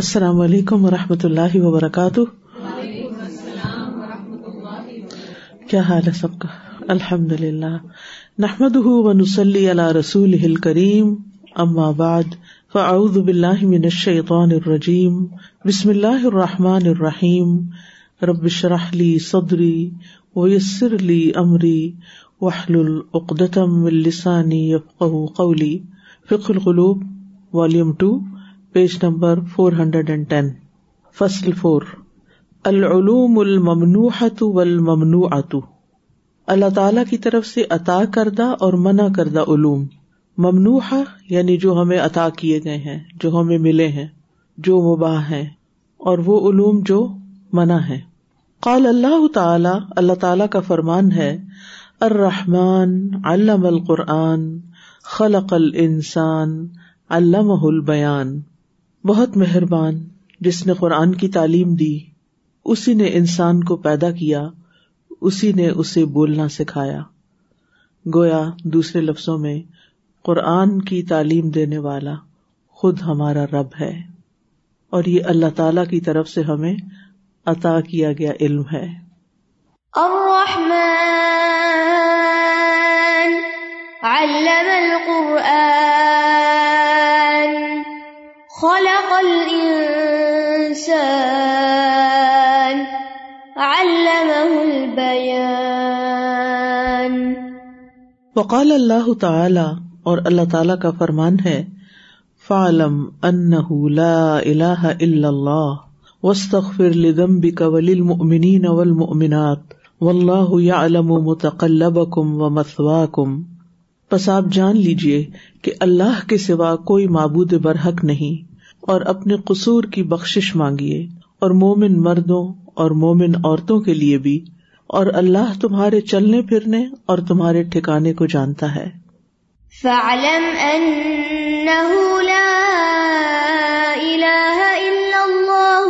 السلام علیکم ورحمۃ اللہ وبرکاتہ. وعلیکم السلام ورحمۃ اللہ وبرکاتہ. کیا حال ہے سب کا؟ الحمدللہ نحمده ونصلی علی رسولہ الکریم. اما بعد فاعوذ باللہ من الشیطان الرجیم. بسم اللہ الرحمن الرحیم. رب اشرح لی صدری ویسر لی امری واحلل عقدۃ من لسانی یفقہوا قولی. فقہ القلوب والیوم 2 پیج نمبر 410. فصل 4 العلوم الممنوحۃ والممنوعۃ. اللہ تعالیٰ کی طرف سے عطا کردہ اور منع کردہ علوم. ممنوحہ یعنی جو ہمیں عطا کیے گئے ہیں، جو ہمیں ملے ہیں، جو مباح ہیں، اور وہ علوم جو منع ہیں. قال اللہ تعالی، اللہ تعالیٰ کا فرمان ہے، الرحمن علم القرآن خلق الانسان علمہ البیان. بہت مہربان جس نے قرآن کی تعلیم دی، اسی نے انسان کو پیدا کیا، اسی نے اسے بولنا سکھایا. گویا دوسرے لفظوں میں قرآن کی تعلیم دینے والا خود ہمارا رب ہے، اور یہ اللہ تعالی کی طرف سے ہمیں عطا کیا گیا علم ہے. الرحمن علم القرآن خلق الانسان علمہ البیان. وقال اللہ تعالی، اور اللہ تعالی کا فرمان ہے، فاعلم انہ لا الہ الا اللہ واستغفر لذنبک وللمؤمنین والمؤمنات واللہ یعلم متقلبکم ومثواکم. پس آپ جان لیجئے کہ اللہ کے سوا کوئی معبود برحق نہیں، اور اپنے قصور کی بخشش مانگیے، اور مومن مردوں اور مومن عورتوں کے لیے بھی، اور اللہ تمہارے چلنے پھرنے اور تمہارے ٹھکانے کو جانتا ہے. فَعَلَمْ أَنَّهُ لَا إِلَٰهَ إِلَّا اللَّهُ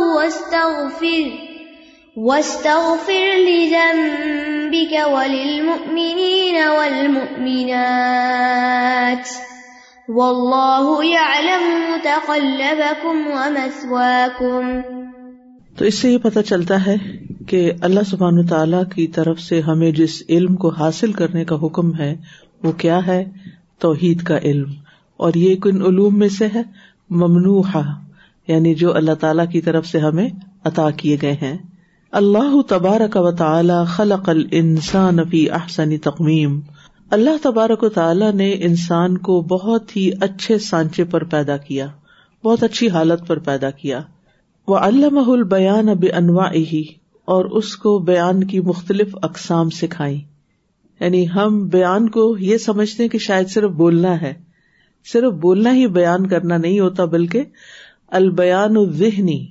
وَاسْتَغْفِرْ لِذَنْبِكَ وَلِلْمُؤْمِنِينَ وَالْمُؤْمِنَاتِ وَاللَّهُ يَعْلَمُ مُتَقَلَّبَكُمْ وَمَثْوَاكُمْ. تو اس سے یہ پتہ چلتا ہے کہ اللہ سبحانہ وتعالیٰ کی طرف سے ہمیں جس علم کو حاصل کرنے کا حکم ہے وہ کیا ہے؟ توحید کا علم. اور یہ کن علوم میں سے ہے؟ ممنوحہ، یعنی جو اللہ تعالیٰ کی طرف سے ہمیں عطا کیے گئے ہیں. اللہ تبارک و تعالی خلق الانسان فی احسن تقویم. اللہ تبارک و تعالی نے انسان کو بہت ہی اچھے سانچے پر پیدا کیا، بہت اچھی حالت پر پیدا کیا. وعلمہ البیان بانواعہ، اور اس کو بیان کی مختلف اقسام سکھائی. یعنی ہم بیان کو یہ سمجھتے ہیں کہ شاید صرف بولنا ہے، صرف بولنا ہی بیان کرنا نہیں ہوتا، بلکہ البیان الذہنی،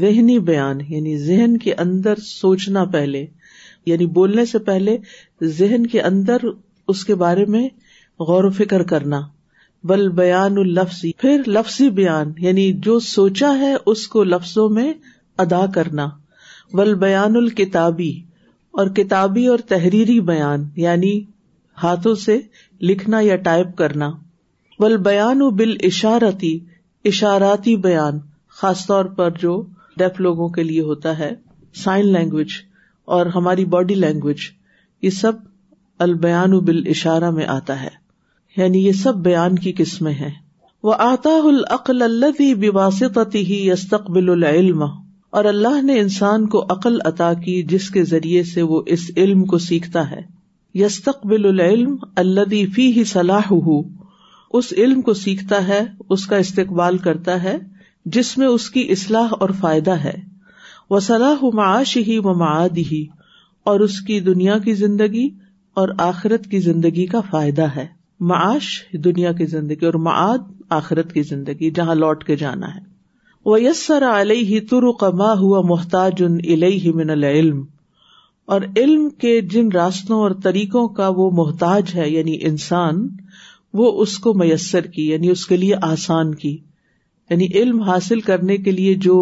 ذہنی بیان، یعنی ذہن کے اندر سوچنا پہلے، یعنی بولنے سے پہلے ذہن کے اندر اس کے بارے میں غور و فکر کرنا. بل بیان اللفظی، پھر لفظی بیان، یعنی جو سوچا ہے اس کو لفظوں میں ادا کرنا. بل بیان الکتابی، اور کتابی اور تحریری بیان، یعنی ہاتھوں سے لکھنا یا ٹائپ کرنا. بل بیان بالاشارتی، اشاراتی بیان، خاص طور پر جو ڈیف لوگوں کے لیے ہوتا ہے، سائن لینگویج اور ہماری باڈی لینگویج، یہ سب البیان بالاشارہ میں آتا ہے. یعنی یہ سب بیان کی قسمیں ہیں. وآتاہ العقل الذی بواسطتہ یستقبل العلم، اور اللہ نے انسان کو عقل عطا کی جس کے ذریعے سے وہ اس علم کو سیکھتا ہے. یستقبل العلم الذی فیہ صلاحہ، اس علم کو سیکھتا ہے، اس کا استقبال کرتا ہے جس میں اس کی اصلاح اور فائدہ ہے. وصلاح معاشہ ومعادہ، اور اس کی دنیا کی زندگی اور آخرت کی زندگی کا فائدہ ہے. معاش دنیا کی زندگی اور معاد آخرت کی زندگی، جہاں لوٹ کے جانا ہے. ویسر علیہ طرق ما ہوا محتاج الیہ من العلم، اور علم کے جن راستوں اور طریقوں کا وہ محتاج ہے، یعنی انسان، وہ اس کو میسر کی، یعنی اس کے لیے آسان کی. یعنی علم حاصل کرنے کے لیے جو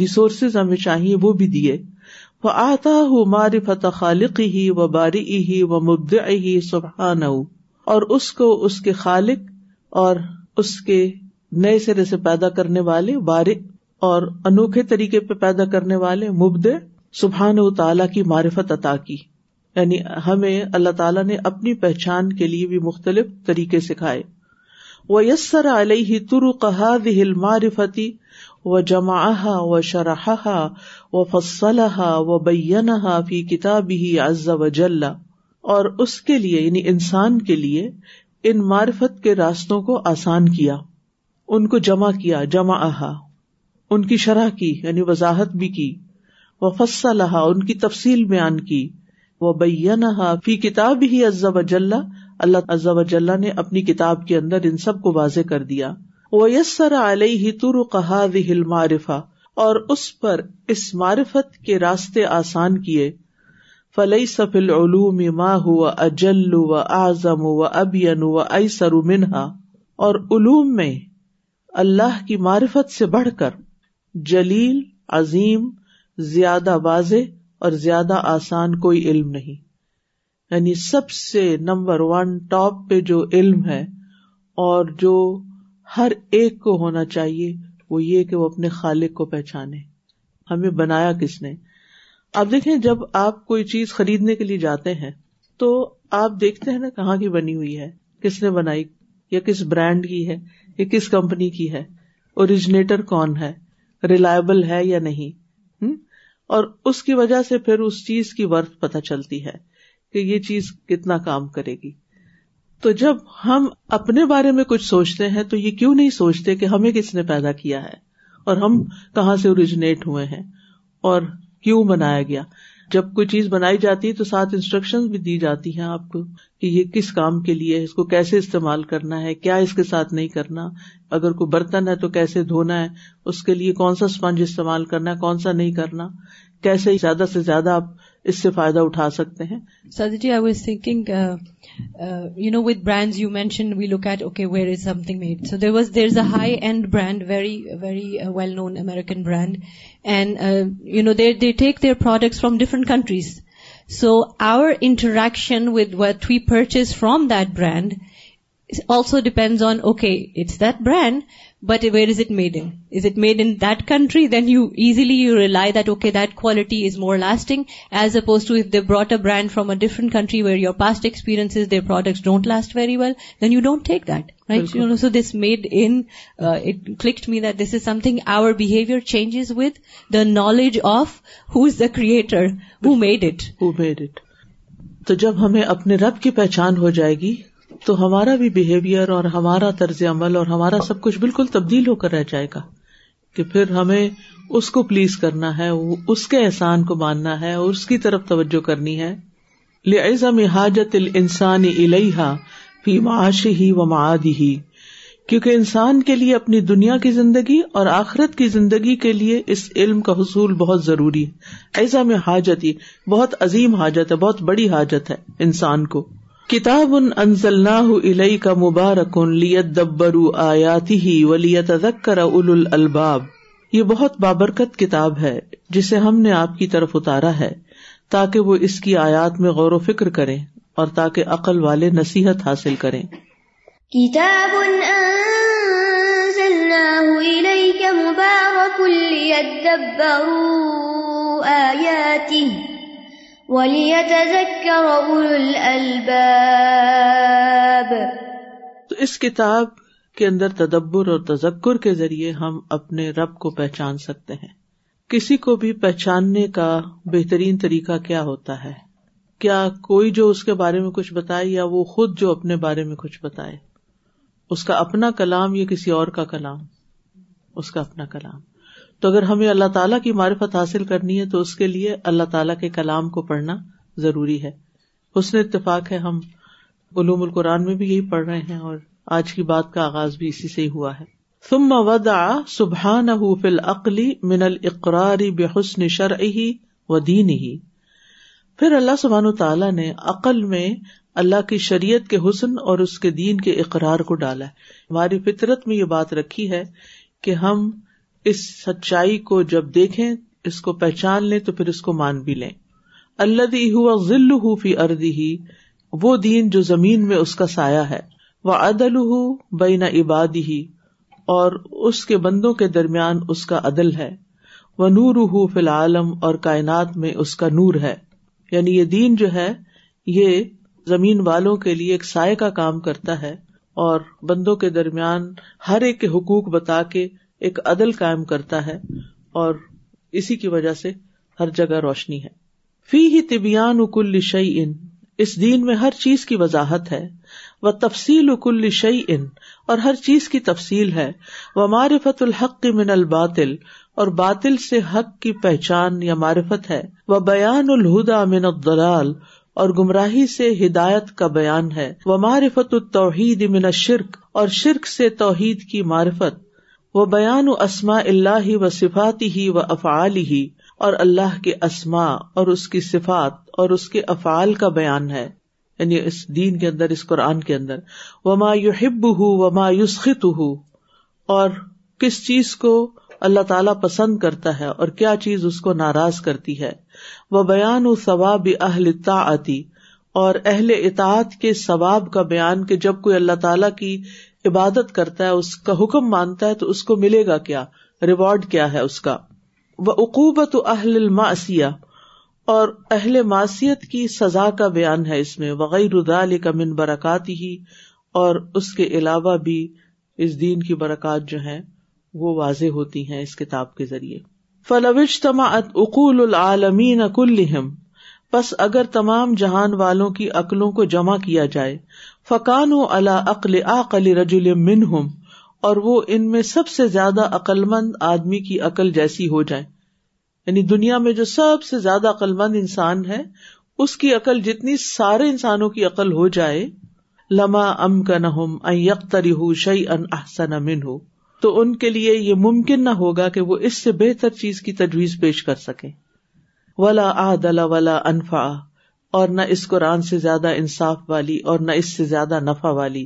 ریسورسز ہمیں چاہیے وہ بھی دیے. فآتاہ معرفت خالقہ و بارئہ و مبدعہ سبحانہ، اور اس کو اس کے خالق اور اس کے نئے سرے سے پیدا کرنے والے، بارئ اور انوکھے طریقے پہ پیدا کرنے والے مبدع سبحانہ و تعالیٰ کی معرفت عطا کی. یعنی ہمیں اللہ تعالیٰ نے اپنی پہچان کے لیے بھی مختلف طریقے سکھائے. وَيَسَّرَ عَلَيْهِ طُرُقَ هَذِهِ الْمَعْرِفَةِ وَجَمَعَهَا وَشَرَحَهَا وَفَصَّلَهَا وَبَيَّنَهَا فِي كِتَابِهِ عَزَّ وَجَلَّ. اور اس کے لیے یعنی انسان کے لیے ان معرفت کے راستوں کو آسان کیا، ان کو جمع کیا، جمعہا، ان کی شرح کی یعنی وضاحت بھی کی، وفصلہا، ان کی تفصیل بیان کی، وبینہا فی کتابہ عز وجل، اللہ عز وجل نے اپنی کتاب کے اندر ان سب کو واضح کر دیا. ویسر علیہ طرق ہذہ المعرفہ، اور اس پر اس معرفت کے راستے آسان کیے. فلیس فی العلوم ما هو اجل واعظم وابین وایسر منها، اور علوم میں اللہ کی معرفت سے بڑھ کر جلیل، عظیم، زیادہ واضح اور زیادہ آسان کوئی علم نہیں. یعنی سب سے نمبر ون ٹاپ پہ جو علم ہے اور جو ہر ایک کو ہونا چاہیے وہ یہ کہ وہ اپنے خالق کو پہچانے، ہمیں بنایا کس نے. آپ دیکھیں جب آپ کوئی چیز خریدنے کے لیے جاتے ہیں تو آپ دیکھتے ہیں نا کہاں کی بنی ہوئی ہے، کس نے بنائی، یا کس برانڈ کی ہے، یا کس کمپنی کی ہے، اوریجنیٹر کون ہے، ریلائبل ہے یا نہیں. اور اس کی وجہ سے پھر اس چیز کی ورث پتہ چلتی ہے کہ یہ چیز کتنا کام کرے گی. تو جب ہم اپنے بارے میں کچھ سوچتے ہیں تو یہ کیوں نہیں سوچتے کہ ہمیں کس نے پیدا کیا ہے اور ہم کہاں سے اوریجنیٹ ہوئے ہیں اور کیوں بنایا گیا. جب کوئی چیز بنائی جاتی ہے تو ساتھ انسٹرکشنز بھی دی جاتی ہیں آپ کو کہ یہ کس کام کے لیے ہے، اس کو کیسے استعمال کرنا ہے، کیا اس کے ساتھ نہیں کرنا، اگر کوئی برتن ہے تو کیسے دھونا ہے، اس کے لیے کون سا اسپنج استعمال کرنا ہے، کون سا نہیں کرنا، کیسے زیادہ سے زیادہ آپ اس سے فائدہ اٹھا سکتے ہیں. سادی جی، I was thinking, you know, with brands you mentioned we look at, okay, where is something made. So there's a high-end brand, very well-known American brand, and you know, they take their products from different countries. So our interaction with what we purchase from that brand also depends on, okay, it's that brand, but where is it made in? Is it made in that country? Then you easily rely that, okay, that quality is more lasting, as opposed to if they brought a brand from a different country where your past experiences, their products don't last very well, then you don't take that, right? Bilkul. You know, so this made in, it clicked me that this is something our behavior changes with the knowledge of who's the creator, who made it. Who made it. تو جب ہمیں اپنے رب کی پہچان ہو جائے گی تو ہمارا بھی بیہیویئر اور ہمارا طرز عمل اور ہمارا سب کچھ بالکل تبدیل ہو کر رہ جائے گا کہ پھر ہمیں اس کو پلیز کرنا ہے، اس کے احسان کو ماننا ہے اور اس کی طرف توجہ کرنی ہے. لعظم حاجت الانسان الیہا فی معاشه و معاده، کیونکہ انسان کے لیے اپنی دنیا کی زندگی اور آخرت کی زندگی کے لیے اس علم کا حصول بہت ضروری ہے. عظم حاجت، بہت عظیم حاجت ہے، بہت بڑی حاجت ہے انسان کو. کتاب انزلناہ الیک مبارک لیدبروا آیاتہ ولیتذکر اولو الالباب، یہ بہت بابرکت کتاب ہے جسے ہم نے آپ کی طرف اتارا ہے تاکہ وہ اس کی آیات میں غور و فکر کریں اور تاکہ عقل والے نصیحت حاصل کریں. کتاب انزلناہ الیک مبارک لیدبروا آیاتہ وَلِيَتَذَكَّرَ أُولُو الْأَلْبَابِ. تو اس کتاب کے اندر تدبر اور تذکر کے ذریعے ہم اپنے رب کو پہچان سکتے ہیں. کسی کو بھی پہچاننے کا بہترین طریقہ کیا ہوتا ہے؟ کیا کوئی جو اس کے بارے میں کچھ بتائے، یا وہ خود جو اپنے بارے میں کچھ بتائے، اس کا اپنا کلام یا کسی اور کا کلام؟ اس کا اپنا کلام. تو اگر ہمیں اللہ تعالیٰ کی معرفت حاصل کرنی ہے تو اس کے لیے اللہ تعالیٰ کے کلام کو پڑھنا ضروری ہے. حسن اتفاق ہے ہم علوم القرآن میں بھی یہی پڑھ رہے ہیں اور آج کی بات کا آغاز بھی اسی سے ہی ہوا ہے. ثم وضع سبحانہ فی العقل من الاقرار بحسن شرعہ و دینہ، پھر اللہ سبحانہ تعالیٰ نے عقل میں اللہ کی شریعت کے حسن اور اس کے دین کے اقرار کو ڈالا ہے. ہماری فطرت میں یہ بات رکھی ہے کہ ہم اس سچائی کو جب دیکھیں، اس کو پہچان لیں تو پھر اس کو مان بھی لیں. الذی هو ظلہ فی ارضہ، وہ دین جو زمین میں اس کا سایہ ہے، وعدلہ بین عبادہ، اور اس کے بندوں کے درمیان اس کا عدل ہے، وَنُورُهُ فِي الْعَالَمِ، اور کائنات میں اس کا نور ہے. یعنی یہ دین جو ہے یہ زمین والوں کے لیے ایک سائے کا کام کرتا ہے اور بندوں کے درمیان ہر ایک کے حقوق بتا کے ایک عدل قائم کرتا ہے، اور اسی کی وجہ سے ہر جگہ روشنی ہے. فِيهِ تِبْيَانُ كُلِّ شَيْءٍ، اس دین میں ہر چیز کی وضاحت ہے. وَتَفْصِيلُ كُلِّ شَيْءٍ، اور ہر چیز کی تفصیل ہے. وَمَعْرِفَةُ الْحَقِّ مِنَ الْبَاطِلِ، اور باطل سے حق کی پہچان یا معرفت ہے. وَبَيَانُ الْهُدَى مِنَ الضَّلَالِ، اور گمراہی سے ہدایت کا بیان ہے. وَمَعْرِفَةُ التَّوْحِيدِ مِنَ الشِّرْكِ، اور شرک سے توحید کی معرفت. وَبَيَانُ أَسْمَاءِ اللَّهِ وَصِفَاتِهِ وَأَفْعَالِهِ، اور اللہ کے اسماء اور اس کی صفات اور اس کے افعال کا بیان ہے، یعنی اس دین کے اندر، اس قرآن کے اندر. وما یحبہ وما یسخطہ، اور کس چیز کو اللہ تعالیٰ پسند کرتا ہے اور کیا چیز اس کو ناراض کرتی ہے. وبیان ثواب اہل الطاعت، اور اہل اطاعت کے ثواب کا بیان، کہ جب کوئی اللہ تعالیٰ کی عبادت کرتا ہے، اس کا حکم مانتا ہے تو اس کو ملے گا کیا، ریوارڈ کیا ہے اس کا. وعقوبۃ اہل المعصیہ، اور اہل معصیت کی سزا کا بیان ہے اس میں. وغیر ذالک من برکاتہ، اور اس کے علاوہ بھی اس دین کی برکات جو ہیں وہ واضح ہوتی ہیں اس کتاب کے ذریعے. فلو اجتمعت عقول العالمین کلہم، پس اگر تمام جہان والوں کی عقلوں کو جمع کیا جائے. فکانوا علی عقل اعقل رجل منہم، اور وہ ان میں سب سے زیادہ عقل مند آدمی کی عقل جیسی ہو جائیں. یعنی دنیا میں جو سب سے زیادہ عقل مند انسان ہے اس کی عقل جتنی سارے انسانوں کی عقل ہو جائے. لما امکنہم ان یقترحوا شیئا احسن منہ، تو ان کے لیے یہ ممکن نہ ہوگا کہ وہ اس سے بہتر چیز کی تجویز پیش کر سکیں. ولا عادل ولا انفع، اور نہ اس قرآن سے زیادہ انصاف والی اور نہ اس سے زیادہ نفع والی.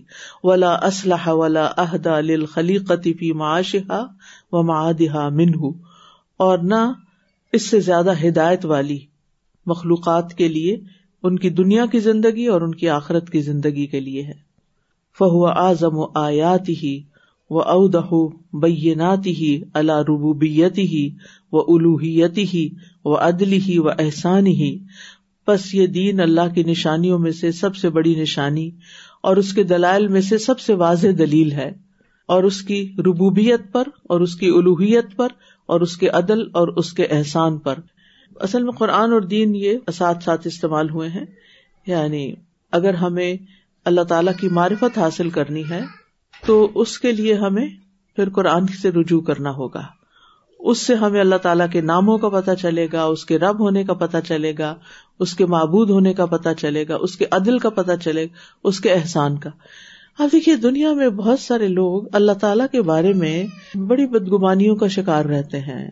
ولا اصلح ولا اهدى للخليقة في معاشها ومعادها منه، اور نہ اس سے زیادہ ہدایت والی مخلوقات کے لیے، ان کی دنیا کی زندگی اور ان کی آخرت کی زندگی کے لیے ہے. فهو اعظم آیاته واوضح بیناته على ربوبیته والوهیته وعدله واحسانه، پس یہ دین اللہ کی نشانیوں میں سے سب سے بڑی نشانی اور اس کے دلائل میں سے سب سے واضح دلیل ہے، اور اس کی ربوبیت پر اور اس کی الوہیت پر اور اس کے عدل اور اس کے احسان پر. اصل میں قرآن اور دین یہ ساتھ ساتھ استعمال ہوئے ہیں. یعنی اگر ہمیں اللہ تعالیٰ کی معرفت حاصل کرنی ہے تو اس کے لیے ہمیں پھر قرآن سے رجوع کرنا ہوگا. اس سے ہمیں اللہ تعالیٰ کے ناموں کا پتہ چلے گا، اس کے رب ہونے کا پتہ چلے گا، اس کے معبود ہونے کا پتہ چلے گا، اس کے عدل کا پتہ چلے گا، اس کے احسان کا. اب دیکھیے دنیا میں بہت سارے لوگ اللہ تعالیٰ کے بارے میں بڑی بدگمانیوں کا شکار رہتے ہیں.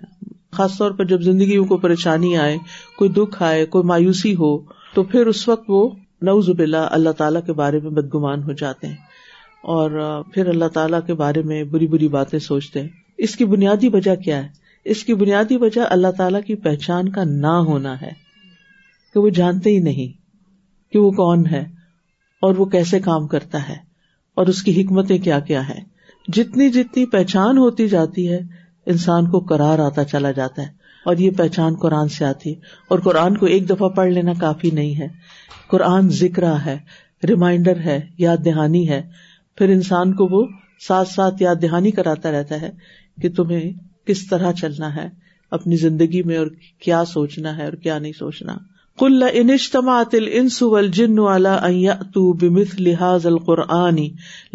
خاص طور پر جب زندگی کو پریشانی آئے، کوئی دکھ آئے، کوئی مایوسی ہو، تو پھر اس وقت وہ نعوذ باللہ اللہ تعالیٰ کے بارے میں بدگمان ہو جاتے ہیں اور پھر اللہ تعالیٰ کے بارے میں بری بری باتیں سوچتے ہیں. اس کی بنیادی وجہ کیا ہے؟ اس کی بنیادی وجہ اللہ تعالیٰ کی پہچان کا نہ ہونا ہے، کہ وہ جانتے ہی نہیں کہ وہ کون ہے اور وہ کیسے کام کرتا ہے اور اس کی حکمتیں کیا کیا ہیں. جتنی جتنی پہچان ہوتی جاتی ہے انسان کو قرار آتا چلا جاتا ہے، اور یہ پہچان قرآن سے آتی. اور قرآن کو ایک دفعہ پڑھ لینا کافی نہیں ہے، قرآن ذکرہ ہے، ریمائنڈر ہے، یاد دہانی ہے. پھر انسان کو وہ ساتھ ساتھ یاد دہانی کراتا رہتا ہے کہ تمہیں کس طرح چلنا ہے اپنی زندگی میں اور کیا سوچنا ہے اور کیا نہیں سوچنا. قل لئن اجتمعت الانس والجن على ان یأتوا بمثل هذا القرآن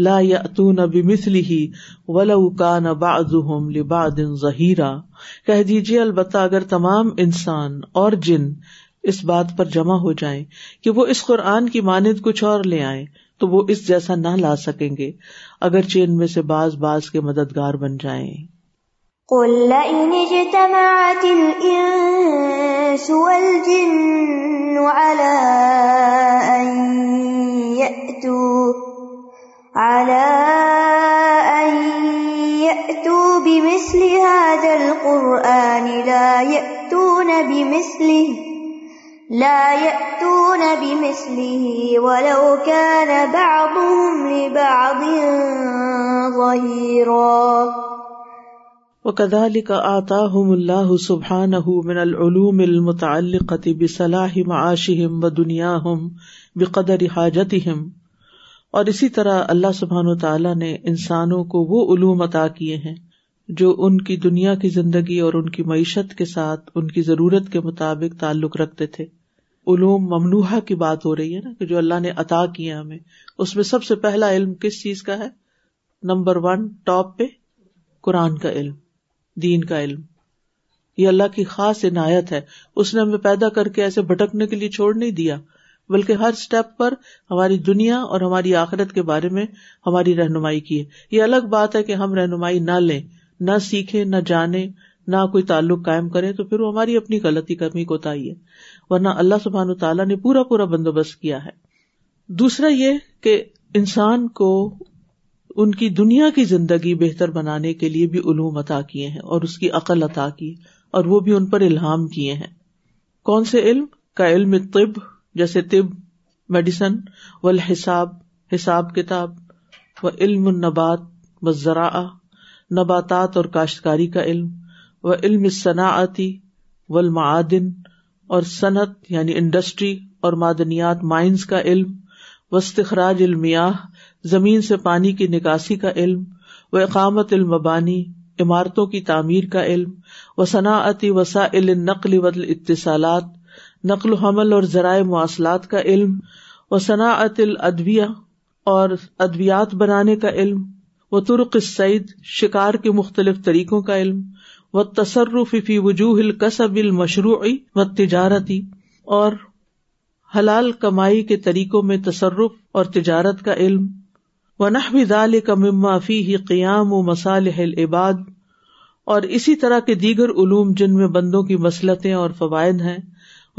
لا یأتون بمثله ولو کان بعضهم لبعض ظہیرا، کہہ دیجیے البتہ اگر تمام انسان اور جن اس بات پر جمع ہو جائیں کہ وہ اس قرآن کی مانند کچھ اور لے آئیں تو وہ اس جیسا نہ لا سکیں گے، اگرچہ ان میں سے بعض بعض کے مددگار بن جائیں. قل لئن اجتمعت الانس والجن على ان یأتوا بمثل هذا القرآن لا یأتون بمثله لا يأتون بمثله ولو كان بعضهم لبعض ظهيرا. وكذلك آتاهم الله سبحانه من العلوم المتعلقة بصلاح معاشهم ودنياهم بقدر حاجتهم. اور اسی طرح اللہ سبحانہ وتعالی نے انسانوں کو وہ علوم عطا کیے ہیں جو ان کی دنیا کی زندگی اور ان کی معیشت کے ساتھ ان کی ضرورت کے مطابق تعلق رکھتے تھے. علوم ممنوحہ کی بات ہو رہی ہے نا, کہ جو اللہ نے عطا کیا ہمیں. اس میں سب سے پہلا علم کس چیز کا ہے؟ نمبر 1 ٹاپ پہ قرآن کا علم, دین کا علم. یہ اللہ کی خاص عنایت ہے, اس نے ہمیں پیدا کر کے ایسے بھٹکنے کے لیے چھوڑ نہیں دیا, بلکہ ہر سٹیپ پر ہماری دنیا اور ہماری آخرت کے بارے میں ہماری رہنمائی کی ہے. یہ الگ بات ہے کہ ہم رہنمائی نہ لیں, نہ سیکھیں, نہ جانیں, نہ کوئی تعلق قائم کریں, تو پھر وہ ہماری اپنی غلطی کرمی کوتاہی ہے, ورنہ اللہ سبحانہ تعالیٰ نے پورا پورا بندوبست کیا ہے. دوسرا یہ کہ انسان کو ان کی دنیا کی زندگی بہتر بنانے کے لیے بھی علوم عطا کیے ہیں, اور اس کی عقل عطا کی, اور وہ بھی ان پر الہام کیے ہیں. کون سے علم کا؟ علم طب, جیسے طب میڈیسن, والحساب حساب کتاب, وعلم النبات والزراعہ نباتات اور کاشتکاری کا علم, وعلم الصناعتی والمعادن اور صنعت یعنی انڈسٹری اور معدنیات مائنز کا علم, واستخراج المیاہ زمین سے پانی کی نکاسی کا علم, واقامت المبانی عمارتوں کی تعمیر کا علم, وصناعتی وسائل النقل والاتصالات نقل و حمل اور ذرائع مواصلات کا علم, وصناعت الادویہ اور ادویات بنانے کا علم, وطرق الصید شکار کے مختلف طریقوں کا علم, والتصرف فی وجوہ الکسب المشروع والتجارتی اور حلال کمائی کے طریقوں میں تصرف اور تجارت کا علم, ونحو ذلک مما فیہ قیام مصالح العباد اور اسی طرح کے دیگر علوم جن میں بندوں کی مصلحتیں اور فوائد ہیں,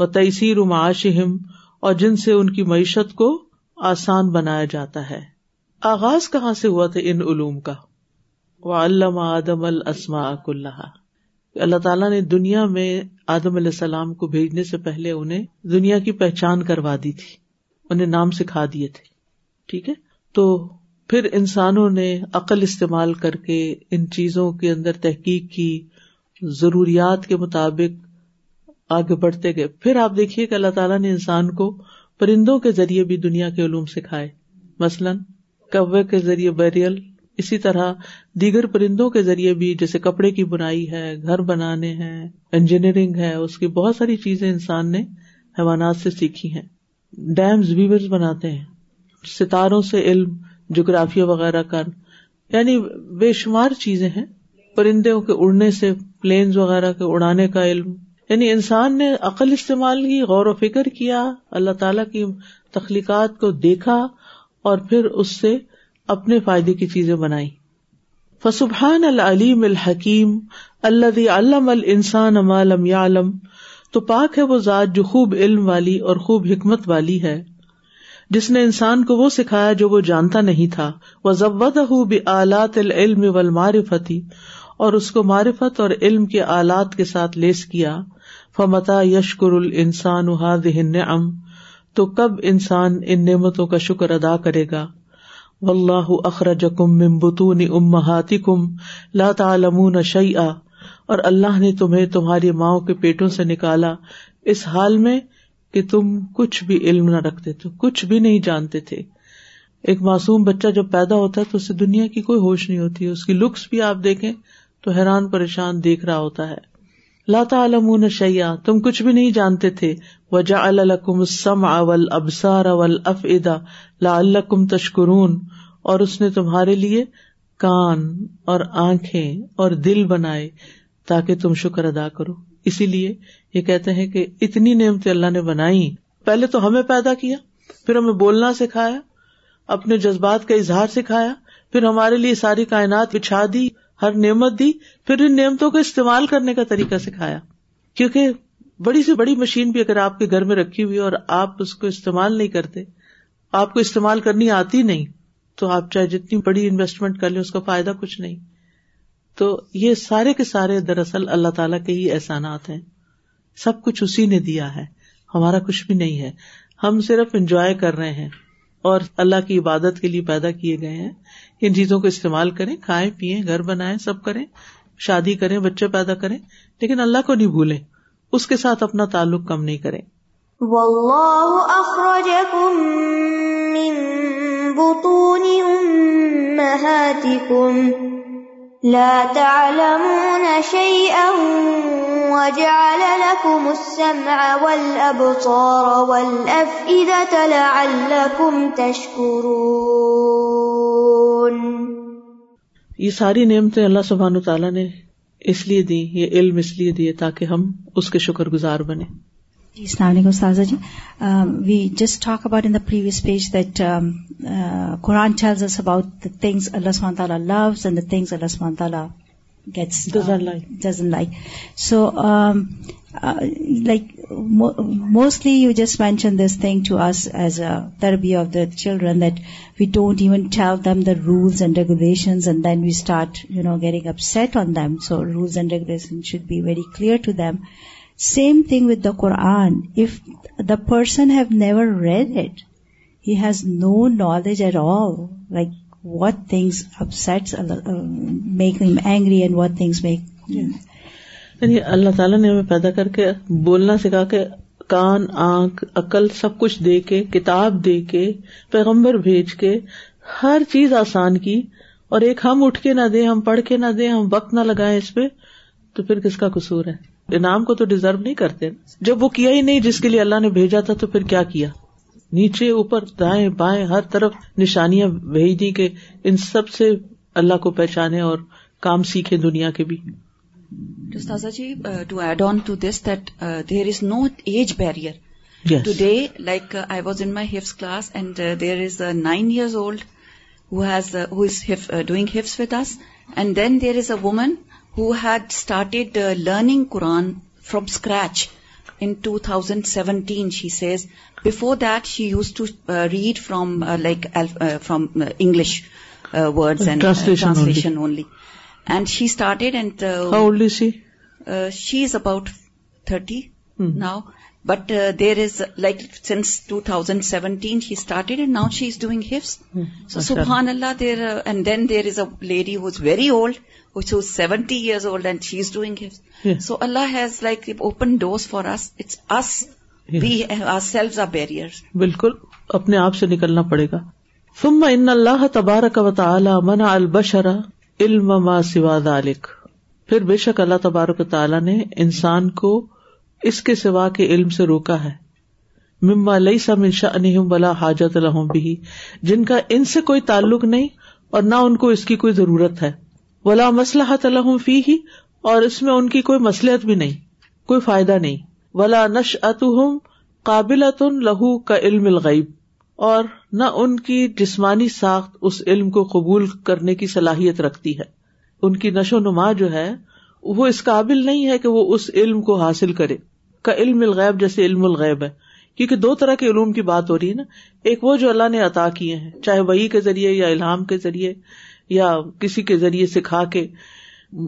و تیسیر معاشہم اور جن سے ان کی معیشت کو آسان بنایا جاتا ہے. آغاز کہاں سے ہوا تھا ان علوم کا؟ وعلم آدم الاسماء كلها, اللہ تعالیٰ نے دنیا میں آدم علیہ السلام کو بھیجنے سے پہلے انہیں دنیا کی پہچان کروا دی تھی, انہیں نام سکھا دیے تھے. ٹھیک ہے, تو پھر انسانوں نے عقل استعمال کر کے ان چیزوں کے اندر تحقیق کی, ضروریات کے مطابق آگے بڑھتے گئے. پھر آپ دیکھیے کہ اللہ تعالیٰ نے انسان کو پرندوں کے ذریعے بھی دنیا کے علوم سکھائے, مثلاً کوے کے ذریعے بیریل, اسی طرح دیگر پرندوں کے ذریعے بھی, جیسے کپڑے کی بنائی ہے, گھر بنانے ہیں, انجینئرنگ ہے, اس کی بہت ساری چیزیں انسان نے حیوانات سے سیکھی ہیں. ڈیمز ویورز بناتے ہیں, ستاروں سے علم, جغرافیہ وغیرہ کا, یعنی بے شمار چیزیں ہیں. پرندوں کے اڑنے سے پلینز وغیرہ کے اڑانے کا علم, یعنی انسان نے عقل استعمال کی, غور و فکر کیا, اللہ تعالیٰ کی تخلیقات کو دیکھا اور پھر اس سے اپنے فائدے کی چیزیں بنائی. فسبحان العلیم الحکیم الذی علم الانسان ما لم یعلم, تو پاک ہے وہ ذات جو خوب علم والی اور خوب حکمت والی ہے, جس نے انسان کو وہ سکھایا جو وہ جانتا نہیں تھا. وزودہ بآلات العلم والمعرفۃ, اور اس کو معرفت اور علم کے آلات کے ساتھ لیس کیا. فمتى يشكر الانسان هذه النعم, تو کب انسان ان نعمتوں کا شکر ادا کرے گا. والله اخرجكم من بطون امهاتكم لا تعلمون شيئا, اور اللہ نے تمہیں تمہاری ماؤں کے پیٹوں سے نکالا اس حال میں کہ تم کچھ بھی علم نہ رکھتے تھے, کچھ بھی نہیں جانتے تھے. ایک معصوم بچہ جب پیدا ہوتا ہے تو اسے دنیا کی کوئی ہوش نہیں ہوتی ہے, اس کی لکس بھی آپ دیکھیں تو حیران پریشان دیکھ رہا ہوتا ہے. لا تعلمون شیئا, تم کچھ بھی نہیں جانتے تھے. وجعل لکم السمع والابصار والافئدہ لعلکم تشکرون, اور اس نے تمہارے لیے کان اور آنکھیں اور دل بنائے تاکہ تم شکر ادا کرو. اسی لیے یہ کہتے ہیں کہ اتنی نعمتیں اللہ نے بنائی, پہلے تو ہمیں پیدا کیا, پھر ہمیں بولنا سکھایا, اپنے جذبات کا اظہار سکھایا, پھر ہمارے لیے ساری کائنات بچھا دی, ہر نعمت دی, پھر ان نعمتوں کو استعمال کرنے کا طریقہ سکھایا. کیونکہ بڑی سے بڑی مشین بھی اگر آپ کے گھر میں رکھی ہوئی اور آپ اس کو استعمال نہیں کرتے, آپ کو استعمال کرنی آتی نہیں, تو آپ چاہے جتنی بڑی انویسٹمنٹ کر لیں اس کا فائدہ کچھ نہیں. تو یہ سارے کے سارے دراصل اللہ تعالیٰ کے ہی احسانات ہیں, سب کچھ اسی نے دیا ہے, ہمارا کچھ بھی نہیں ہے، ہم صرف انجوائے کر رہے ہیں اور اللہ کی عبادت کے لیے پیدا کیے گئے ہیں. ان چیزوں کو استعمال کریں، کھائیں پیئیں، گھر بنائیں، سب کریں، شادی کریں، بچے پیدا کریں، لیکن اللہ کو نہیں بھولیں، اس کے ساتھ اپنا تعلق کم نہیں کریں. وَاللَّهُ أَخْرَجَكُم مِّن بُطُونِ أُمَّهَاتِكُمْ لَا تَعْلَمُونَ شَيْئًا وَجَعَلَ لَكُمُ السَّمْعَ وَالْأَبْصَارَ وَالْأَفْئِدَةَ لَعَلَّكُمْ تَشْكُرُونَ. یہ ساری نعمتیں اللہ سبحانہ وتعالیٰ نے اس لیے دی، یہ علم اس لیے دیے تاکہ ہم اس کے شکر گزار بنیں. السلام علیکم سازا جی. We just talk about in the previous page that Quran tells us about the things اللہ سبحانہ وتعالیٰ لوز اینڈ دا تھنگس اللہ سبحانہ وتعالیٰ gets doesn't like. So like mostly you just mentioned this thing to us as a tarbiyah of the children, that we don't even tell them the rules and regulations, and then we start, you know, getting upset on them. So rules and regulations should be very clear to them. Same thing with the Quran. If the person have never read it, he has no knowledge at all, like what things upsets, make him angry and what things make. یعنی اللہ تعالیٰ نے ہمیں پیدا کر کے بولنا سکھا کے، کان، آنکھ، عقل سب کچھ دے کے، کتاب دے کے، پیغمبر بھیج کے، ہر چیز آسان کی، اور ایک ہم اٹھ کے نہ دیں، ہم پڑھ کے نہ دیں، ہم وقت نہ لگائیں اس پہ، تو پھر کس کا قصور ہے؟ انعام کو تو ڈیزرو نہیں کرتے. جب وہ کیا ہی نہیں جس کے لیے اللہ نے بھیجا تھا، تو پھر کیا کیا؟ نیچے اوپر دائیں بائیں ہر طرف نشانیاں بھیج دی کہ ان سب سے اللہ کو پہچانے اور کام سیکھے دنیا کے بھی. استاذہ جی، to add on to this that there is no age barrier. Today like I was in my حفظ class and there is a 9 years old who is doing حفظ with us, and then there is a woman who had started learning Quran from scratch in 2017, she says. Before that she used to read from English words and translation only. And she started, and how old is she? She is about 30 now, but there is since 2017 she started, and now she is doing hifz. So subhanallah, there and then there is a lady who is very old, which was 70 years old, and she is doing hifz. So Allah has opened doors for us. It's us. We ourselves are barriers. بالکل اپنے آپ سے نکلنا پڑے گا. ثم ان اللہ تبارک و تعالی منع البشر علم ما سوا ذلك. پھر بے شک اللہ تبارک و تعالی نے انسان کو اس کے سوا کے علم سے روکا ہے. مما لیس من شأنہم ولا حاجت لہم بہ, جن کا ان سے کوئی تعلق نہیں اور نہ ان کو اس کی کوئی ضرورت ہے. ولا مصلحۃ لہم فیہ, اور اس میں ان کی کوئی مصلحت بھی نہیں، کوئی فائدہ نہیں. ولا نشأتهم قابلۃ لہ کعلم الغیب, اور نہ ان کی جسمانی ساخت اس علم کو قبول کرنے کی صلاحیت رکھتی ہے. ان کی نشو و نما جو ہے وہ اس قابل نہیں ہے کہ وہ اس علم کو حاصل کرے کعلم الغیب, جیسے علم الغیب ہے. کیونکہ دو طرح کے علوم کی بات ہو رہی ہے نا, ایک وہ جو اللہ نے عطا کیے ہیں چاہے وحی کے ذریعے یا الہام کے ذریعے یا کسی کے ذریعے سکھا کے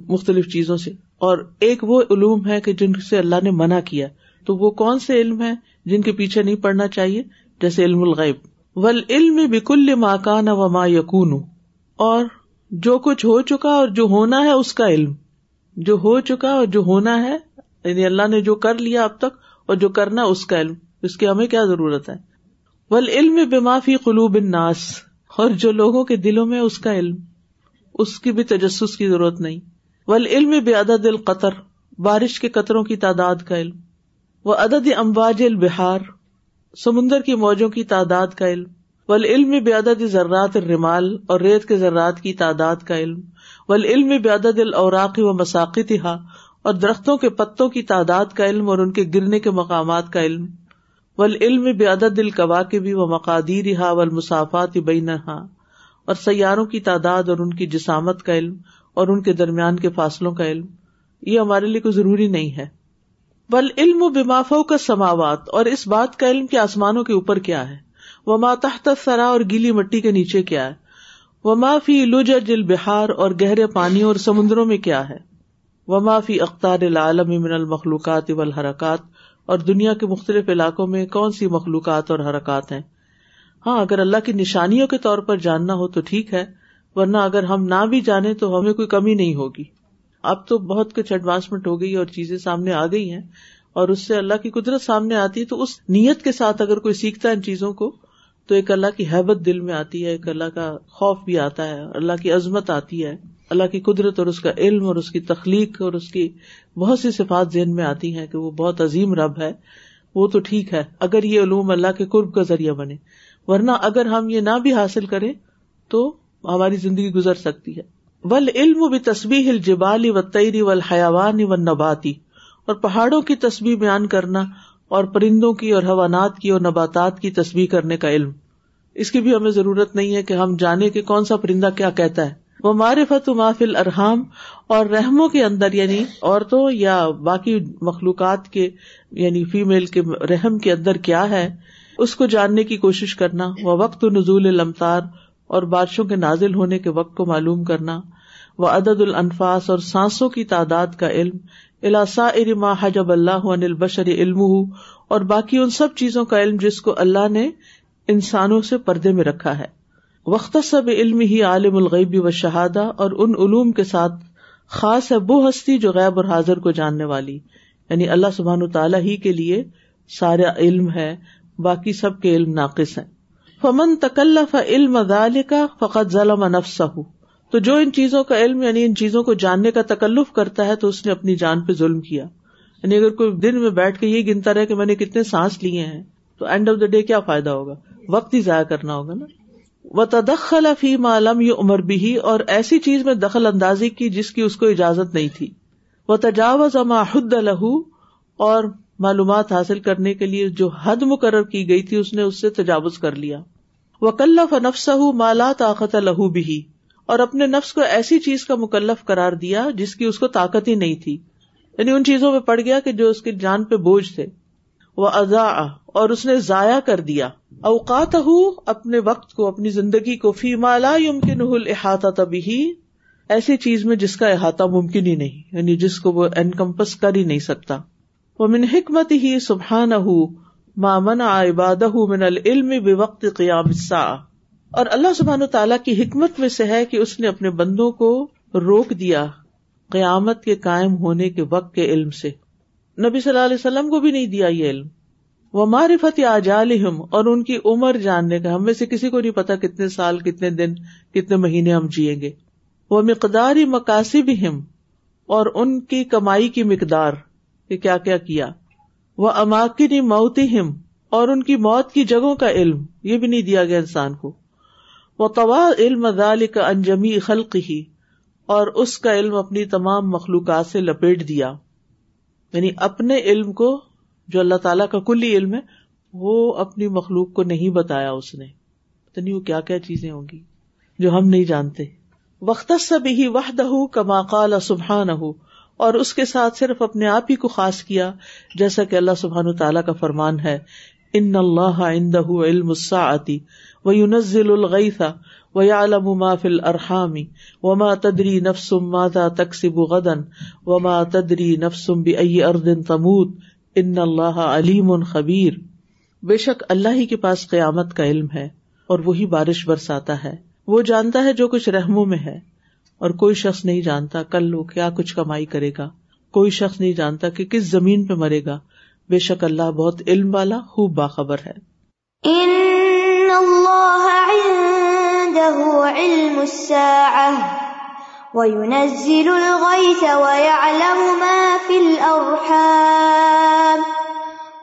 مختلف چیزوں سے, اور ایک وہ علوم ہے کہ جن سے اللہ نے منع کیا. تو وہ کون سے علم ہیں جن کے پیچھے نہیں پڑنا چاہیے؟ جیسے علم الغیب. والعلم بکل ما کان وما یکون, اور جو کچھ ہو چکا اور جو ہونا ہے اس کا علم, جو ہو چکا اور جو ہونا ہے, یعنی اللہ نے جو کر لیا اب تک اور جو کرنا اس کا علم, اس کی ہمیں کیا ضرورت ہے. والعلم بما فی قلوب الناس, اور جو لوگوں کے دلوں میں اس کا علم, اس کی بھی تجسس کی ضرورت نہیں. والعلم بعدد القطر, بارش کے قطروں کی تعداد کا علم. وعدد امواج البحار, سمندر کی موجوں کی تعداد کا علم. والعلم بعدد ذرات الرمال, اور ریت کے ذرات کی تعداد کا علم. والعلم بعدد الاوراق ومساقطها, اور درختوں کے پتوں کی تعداد کا علم اور ان کے گرنے کے مقامات کا علم. والعلم بعدد الکواکب ومقادیرها والمسافات بینها, اور سیاروں کی تعداد اور ان کی جسامت کا علم اور ان کے درمیان کے فاصلوں کا علم. یہ ہمارے لیے کوئی ضروری نہیں ہے. والعلم بما فوق السماوات, اور اس بات کا علم کہ آسمانوں کے اوپر کیا ہے. وما تحت الثری, اور گیلی مٹی کے نیچے کیا ہے. وما فی لجج البحار, اور گہرے پانیوں اور سمندروں میں کیا ہے. وما فی اقطار العالم من المخلوقات والحرکات اور دنیا کے مختلف علاقوں میں کون سی مخلوقات اور حرکات ہیں. ہاں اگر اللہ کی نشانیوں کے طور پر جاننا ہو تو ٹھیک ہے, ورنہ اگر ہم نہ بھی جانیں تو ہمیں کوئی کمی نہیں ہوگی. اب تو بہت کچھ ایڈوانسمنٹ ہو گئی اور چیزیں سامنے آ گئی ہیں, اور اس سے اللہ کی قدرت سامنے آتی ہے. تو اس نیت کے ساتھ اگر کوئی سیکھتا ہے ان چیزوں کو تو ایک اللہ کی ہیبت دل میں آتی ہے, ایک اللہ کا خوف بھی آتا ہے, اللہ کی عظمت آتی ہے, اللہ کی قدرت اور اس کا علم اور اس کی تخلیق اور اس کی بہت سی صفات ذہن میں آتی ہیں کہ وہ بہت عظیم رب ہے. وہ تو ٹھیک ہے اگر یہ علوم اللہ کے قرب کا ذریعہ بنے, ورنہ اگر ہم یہ نہ بھی حاصل کریں تو ہماری زندگی گزر سکتی ہے. والعلم بتسبیح الجبال والطیر والحیوان والنبات, اور پہاڑوں کی تسبیح بیان کرنا اور پرندوں کی اور حیوانات کی اور نباتات کی تسبیح کرنے کا علم. اس کی بھی ہمیں ضرورت نہیں ہے کہ ہم جانے کہ کون سا پرندہ کیا کہتا ہے. ومعرفۃ ما فی الارحام, اور رحموں کے اندر یعنی عورتوں یا باقی مخلوقات کے یعنی فیمیل کے رحم کے اندر کیا ہے اس کو جاننے کی کوشش کرنا. ووقت نزول الامطار, اور بارشوں کے نازل ہونے کے وقت کو معلوم کرنا. وعدد الانفاس, اور سانسوں کی تعداد کا علم. الی سائر ما حجب اللہ عن البشر علمہ, اور باقی ان سب چیزوں کا علم جس کو اللہ نے انسانوں سے پردے میں رکھا ہے. واختص بعلمہ عالم الغیب والشہادہ, اور ان علوم کے ساتھ خاص ہے وہ ہستی جو غیب اور حاضر کو جاننے والی, یعنی اللہ سبحانہ تعالیٰ ہی کے لیے سارا علم ہے, باقی سب کے علم ناقص ہیں. فمن تکلف علم ذالک فقد ظلم نفسہ, تو جو ان چیزوں کا علم یعنی ان چیزوں کو جاننے کا تکلف کرتا ہے تو اس نے اپنی جان پہ ظلم کیا. یعنی اگر کوئی دن میں بیٹھ کے یہ گنتا رہے کہ میں نے کتنے سانس لیے ہیں تو اینڈ آف دا ڈے کیا فائدہ ہوگا, وقت ہی ضائع کرنا ہوگا نا. وتدخل فی ما لم یؤمر به, اور ایسی چیز میں دخل اندازی کی جس کی اس کو اجازت نہیں تھی. وتجاوز ما حد له, اور معلومات حاصل کرنے کے لیے جو حد مقرر کی گئی تھی اس نے اس سے تجاوز کر لیا. وکلف نفسہ ما لا طاقت لہ بہ, اور اپنے نفس کو ایسی چیز کا مکلف قرار دیا جس کی اس کو طاقت ہی نہیں تھی, یعنی ان چیزوں میں پڑ گیا کہ جو اس کی جان پہ بوجھ تھے. واضاع, اور اس نے ضائع کر دیا اوقاتہ, اپنے وقت کو اپنی زندگی کو, فی ما لا یمکنہ الاحاطہ بہ, ایسی چیز میں جس کا احاطہ ممکن ہی نہیں, یعنی جس کو وہ انکمپس کر ہی نہیں سکتا. ومن حکمتہ سبحانہ ما منع عبادہ من العلم بوقت قیام الساعہ, اور اللہ سبحانہ تعالیٰ کی حکمت میں سے ہے کہ اس نے اپنے بندوں کو روک دیا قیامت کے قائم ہونے کے وقت کے علم سے. نبی صلی اللہ علیہ وسلم کو بھی نہیں دیا یہ علم. ومعرفت آجالہم, اور ان کی عمر جاننے کا, ہم میں سے کسی کو نہیں پتا کتنے سال کتنے دن کتنے مہینے ہم جیئیں گے. ومقدار مکاسبہم, اور ان کی کمائی کی مقدار کہ کیا کیا کیا. واماکن موتہم, اور ان کی موت کی جگہوں کا علم, یہ بھی نہیں دیا گیا انسان کو. وطوال علم ذالک عن جمیع خلقہ, اور اس کا علم اپنی تمام مخلوقات سے لپیٹ دیا, یعنی اپنے علم کو جو اللہ تعالیٰ کا کلی علم ہے وہ اپنی مخلوق کو نہیں بتایا اس نے, پتہ نہیں وہ کیا کیا چیزیں ہوں گی جو ہم نہیں جانتے. واختص بہ وحدہ کما قال سبحانہ, اور اس کے ساتھ صرف اپنے آپ ہی کو خاص کیا جیسا کہ اللہ سبحانہ تعالیٰ کا فرمان ہے, ان اللہ عندہ علم الساعۃ وینزل الغیث ویعلم ما فی الارحام وما تدری نفس ماذا تکسب غدا وما تدری نفس بأی ارض تموت ان اللہ علیم خبیر. بے شک اللہ ہی کے پاس قیامت کا علم ہے اور وہی بارش برساتا ہے, وہ جانتا ہے جو کچھ رحموں میں ہے, اور کوئی شخص نہیں جانتا کل وہ کیا کچھ کمائی کرے گا, کوئی شخص نہیں جانتا کہ کس زمین پہ مرے گا. بے شک اللہ بہت علم والا خوب باخبر ہے. ان اللہ عنده علم الساعة وینزل الغیث ویعلم ما فی الارحام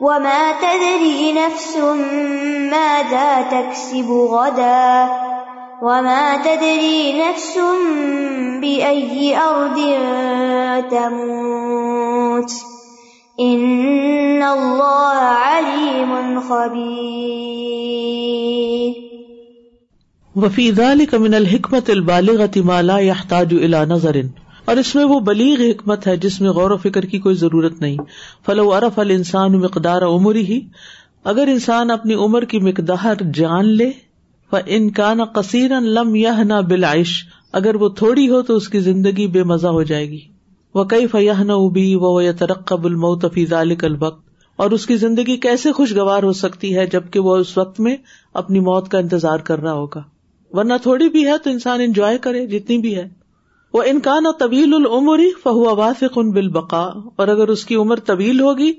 وما تدری نفس ماذا تکسب غدا وما تدری نفس بأی ارض تموت ان اللہ علیم خبیر. وفی ذلک من الحکمت البالغۃ ما لا یحتاج الی نظر, اور اس میں وہ بلیغ حکمت ہے جس میں غور و فکر کی کوئی ضرورت نہیں. فلو عرف الانسان مقدار عمرہ, اگر انسان اپنی عمر کی مقدار جان لے, فإن کان قصیرا لم یہنا بالعیش, اگر وہ تھوڑی ہو تو اس کی زندگی بے مزہ ہو جائے گی. وَكَيْفَ يَهْنَأُ بِهِ وَهُوَ يَتَرَقَّبُ الْمَوْتَ فِي ذَلِكَ الْوَقْتِ, اور اس کی زندگی کیسے خوشگوار ہو سکتی ہے جبکہ وہ اس وقت میں اپنی موت کا انتظار کر رہا ہوگا. ورنہ تھوڑی بھی ہے تو انسان انجوائے کرے جتنی بھی ہے. وہ ان کان طویل العمر فہو واثق بالبقاء, اور اگر اس کی عمر طویل ہوگی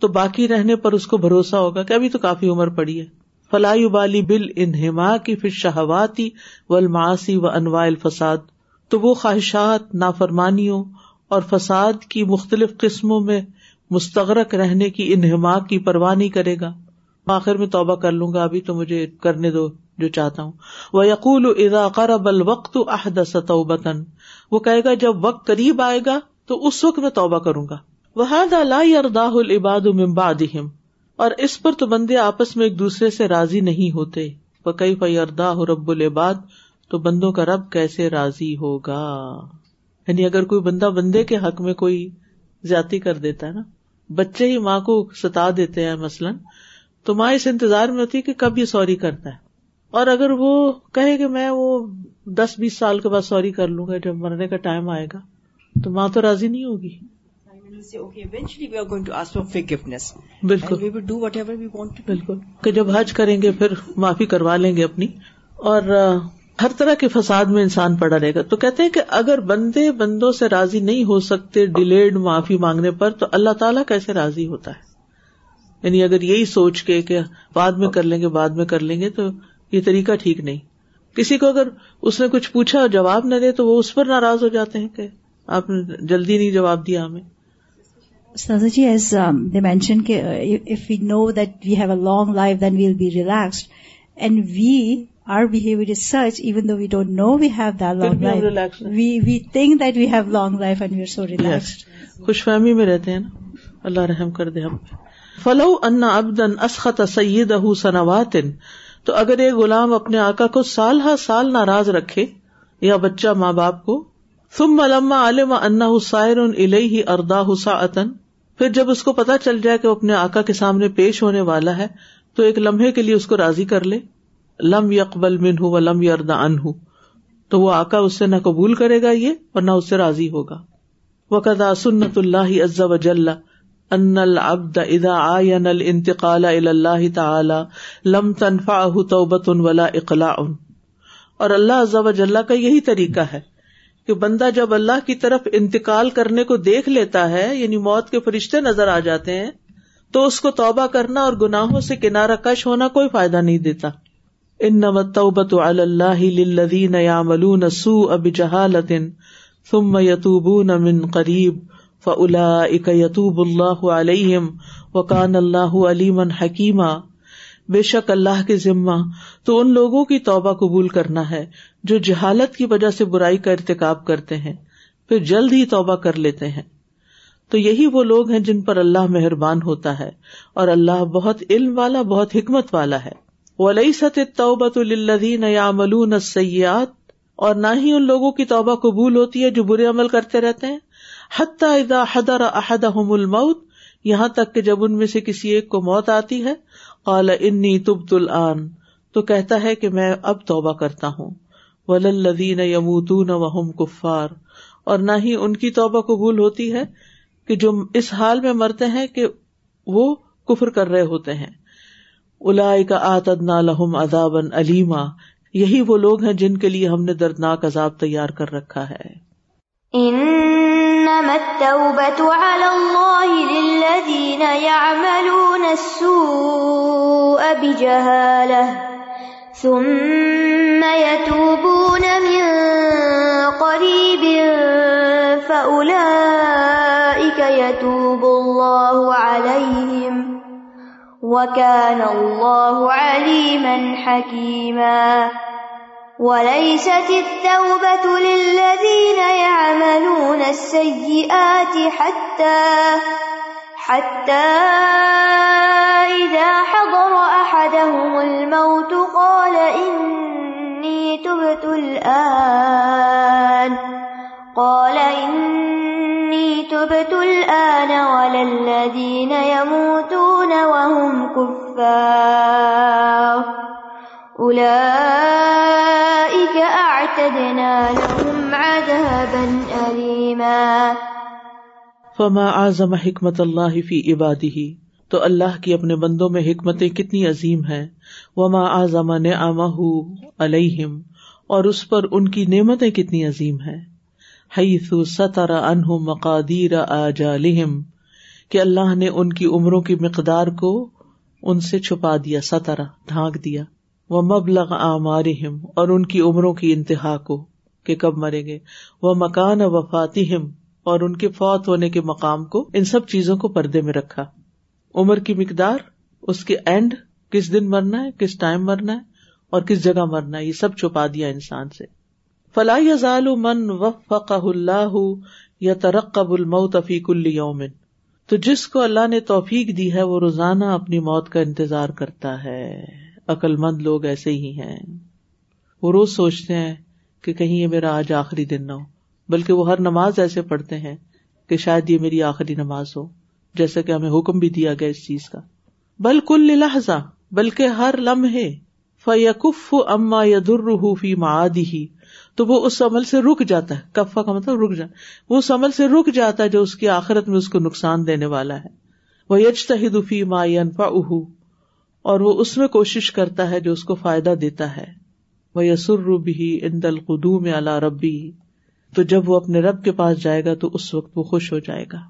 تو باقی رہنے پر اس کو بھروسہ ہوگا کہ ابھی تو کافی عمر پڑی ہے. فلا یبالی بالانہماک فی الشہوات والمعاصی وانواع الفساد, تو وہ خواہشات, نافرمانیوں اور فساد کی مختلف قسموں میں مستغرق رہنے کی, انہماک کی پرواہ نہیں کرے گا. آخر میں توبہ کر لوں گا, ابھی تو مجھے کرنے دو جو چاہتا ہوں. وَيَقُولُ إِذَا قَرَبَ الْوَقْتُ أَحْدَثَ تَوْبَةً, وہ کہے گا جب وقت قریب آئے گا تو اس وقت میں توبہ کروں گا. وَهَذَا لَا يَرْضَاهُ الْعِبَادُ مِنْ بَعْدِهِمْ, اور اس پر تو بندے آپس میں ایک دوسرے سے راضی نہیں ہوتے. فَكَيْفَ يَرْضَاهُ رَبُّ الْعِبَادِ, تو بندوں کا رب کیسے راضی ہوگا. یعنی اگر کوئی بندہ بندے کے حق میں کوئی زیادتی کر دیتا ہے نا, بچے ہی ماں کو ستا دیتے ہیں مثلاً, تو ماں اس انتظار میں ہوتی ہے کہ کب یہ سوری کرتا ہے, اور اگر وہ کہے کہ میں وہ 10-20 سال کے بعد سوری کر لوں گا جب مرنے کا ٹائم آئے گا, تو ماں تو راضی نہیں ہوگی. بالکل, کہ جب حج کریں گے پھر معافی کروا لیں گے اپنی, اور ہر طرح کے فساد میں انسان پڑا رہے گا. تو کہتے ہیں کہ اگر بندے بندوں سے راضی نہیں ہو سکتے ڈیلیڈ معافی مانگنے پر, تو اللہ تعالیٰ کیسے راضی ہوتا ہے. یعنی اگر یہی سوچ کے کہ بعد میں کر لیں گے تو یہ طریقہ ٹھیک نہیں. کسی کو اگر اس نے کچھ پوچھا اور جواب نہ دے تو وہ اس پر ناراض ہو جاتے ہیں کہ آپ نے جلدی نہیں جواب دیا ہمیں. استاذہ جی, ایز دے مینشن کہ if we know that we have a long life then we will be relaxed, and we are behaviour is such even though we don't know we have that long life, we think that we have long life and we are so relaxed. خوش فہمی میں رہتے ہیں نا, اللہ رحم کر دے ہم. Flu ان عبدا اسخط سیدہ سنوات, تو اگر ایک غلام اپنے آقا کو سال ہر سال ناراض رکھے, یا بچہ ماں باپ کو, ثم لما علم انہ سائر الیہ ارضاہ ساعتا, پھر جب اس کو پتہ چل جائے کہ وہ اپنے آقا کے سامنے پیش ہونے والا ہے تو ایک لمحے کے لیے اس کو راضی کر لے. لم یقبل منہ ولم یرض عنہ, تو وہ آقا اس سے نہ قبول کرے گا یہ اور نہ اس سے راضی ہوگا. وکذا سنت اللہ عز وجل ان العبد اذا عاین الانتقال الى اللہ تعالی لم تنفعہ توبۃ ولا اقلاع, اور اللہ عز وجل کا یہی طریقہ ہے کہ بندہ جب اللہ کی طرف انتقال کرنے کو دیکھ لیتا ہے, یعنی موت کے فرشتے نظر آ جاتے ہیں, تو اس کو توبہ کرنا اور گناہوں سے کنارہ کش ہونا کوئی فائدہ نہیں دیتا. انما التوبۃ علی اللہ للذین یعملون السوء بجہالۃ ثم یتوبون من قریب فَأُولَئِكَ يَتُوبُ اللَّهُ عَلَيْهِمْ وَكَانَ اللَّهُ عَلِيمًا حَكِيمًا, بے شک اللہ کے ذمہ تو ان لوگوں کی توبہ قبول کرنا ہے جو جہالت کی وجہ سے برائی کا ارتکاب کرتے ہیں, پھر جلد ہی توبہ کر لیتے ہیں. تو یہی وہ لوگ ہیں جن پر اللہ مہربان ہوتا ہے, اور اللہ بہت علم والا, بہت حکمت والا ہے. وَلَيْسَتِ التَّوْبَةُ لِلَّذِينَ يَعْمَلُونَ السَّيِّئَاتِ, اور نہ ہی ان لوگوں کی توبہ قبول ہوتی ہے جو برے عمل کرتے رہتے ہیں. حتی اذا حضر احدهم الموت, یہاں تک کہ جب ان میں سے کسی ایک کو موت آتی ہے, قال انی تبت الان, تو کہتا ہے کہ میں اب توبہ کرتا ہوں. وللذین یموتون وهم کفار, اور نہ ہی ان کی توبہ قبول ہوتی ہے کہ جو اس حال میں مرتے ہیں کہ وہ کفر کر رہے ہوتے ہیں. اولئک اعتدنا لهم عذابا الیما, یہی وہ لوگ ہیں جن کے لیے ہم نے دردناک عذاب تیار کر رکھا ہے. انما التوبة على الله للذين يعملون السوء بجهالة ثم يتوبون من قريب فأولئك يتوب الله عليهم وكان الله عليما حكيما. وَلَيْسَتِ التَّوْبَةُ لِلَّذِينَ يَعْمَلُونَ السَّيِّئَاتِ حَتَّى إِذَا حَضَرَ أَحَدَهُمُ الْمَوْتُ قَالَ إِنِّي تُبْتُ الْآنَ وَلَا الَّذِينَ يَمُوتُونَ وَهُمْ كُفَّارٌ اولئک اعتدنا لهم عذابا الیما. فما اعظم حکمت اللہ فی عباده, تو اللہ کی اپنے بندوں میں حکمتیں کتنی عظیم ہیں. وما اعظم نعمہ علیہم, اور اس پر ان کی نعمتیں کتنی عظیم ہیں. حیث ستر عنہم مقادیر آجالہم, کہ اللہ نے ان کی عمروں کی مقدار کو ان سے چھپا دیا, سترہ ڈھانک دیا. ومبلغ آمارہم, اور ان کی عمروں کی انتہا کو کہ کب مریں گے. ومکان وفاتہم, اور ان کے فوت ہونے کے مقام کو, ان سب چیزوں کو پردے میں رکھا. عمر کی مقدار, اس کے اینڈ, کس دن مرنا ہے, کس ٹائم مرنا ہے اور کس جگہ مرنا ہے, یہ سب چھپا دیا انسان سے. فلا یزال من وفقہ اللہ یترقب الموت فی کل یوم, تو جس کو اللہ نے توفیق دی ہے وہ روزانہ اپنی موت کا انتظار کرتا ہے. عقل مند لوگ ایسے ہی ہیں, وہ روز سوچتے ہیں کہ کہیں یہ میرا آج آخری دن نہ ہو, بلکہ وہ ہر نماز ایسے پڑھتے ہیں کہ شاید یہ میری آخری نماز ہو, جیسا کہ ہمیں حکم بھی دیا گیا اس چیز کا. بل کل لحظہ, بلکہ ہر لمحے, فیکف اما یضرہ فی معادہ, تو وہ اس عمل سے رک جاتا ہے. کفا کا مطلب رک جانا, وہ اس عمل سے رک جاتا ہے جو اس کی آخرت میں اس کو نقصان دینے والا ہے. وَيَجْتَهِدُ فِي مَا يَنْفَعُهُ, اور وہ اس میں کوشش کرتا ہے جو اس کو فائدہ دیتا ہے. وَيَسُرُّ بِهِ عِنْدَ الْقُدُومِ عَلَى رَبِّهِ, تو جب وہ اپنے رب کے پاس جائے گا تو اس وقت وہ خوش ہو جائے گا.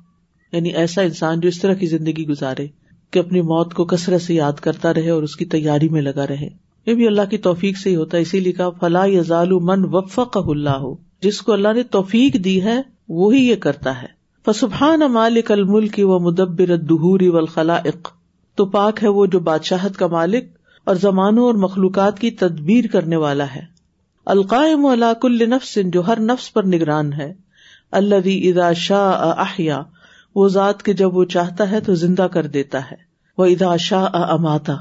یعنی ایسا انسان جو اس طرح کی زندگی گزارے کہ اپنی موت کو کثرت سے یاد کرتا رہے اور اس کی تیاری میں لگا رہے. یہ بھی اللہ کی توفیق سے ہی ہوتا ہے, اسی لیے کہا فلا یزال من وفقہ اللہ, جس کو اللہ نے توفیق دی ہے وہی یہ کرتا ہے. فسبحان مالک الملک ومدبر الدہور والخلائق, تو پاک ہے وہ جو بادشاہت کا مالک اور زمانوں اور مخلوقات کی تدبیر کرنے والا ہے. القائم علی کل نفس, جو ہر نفس پر نگران ہے. الذی اذا شاء احیا, وہ ذات کے جب وہ چاہتا ہے تو زندہ کر دیتا ہے. واذا شاء اماتا,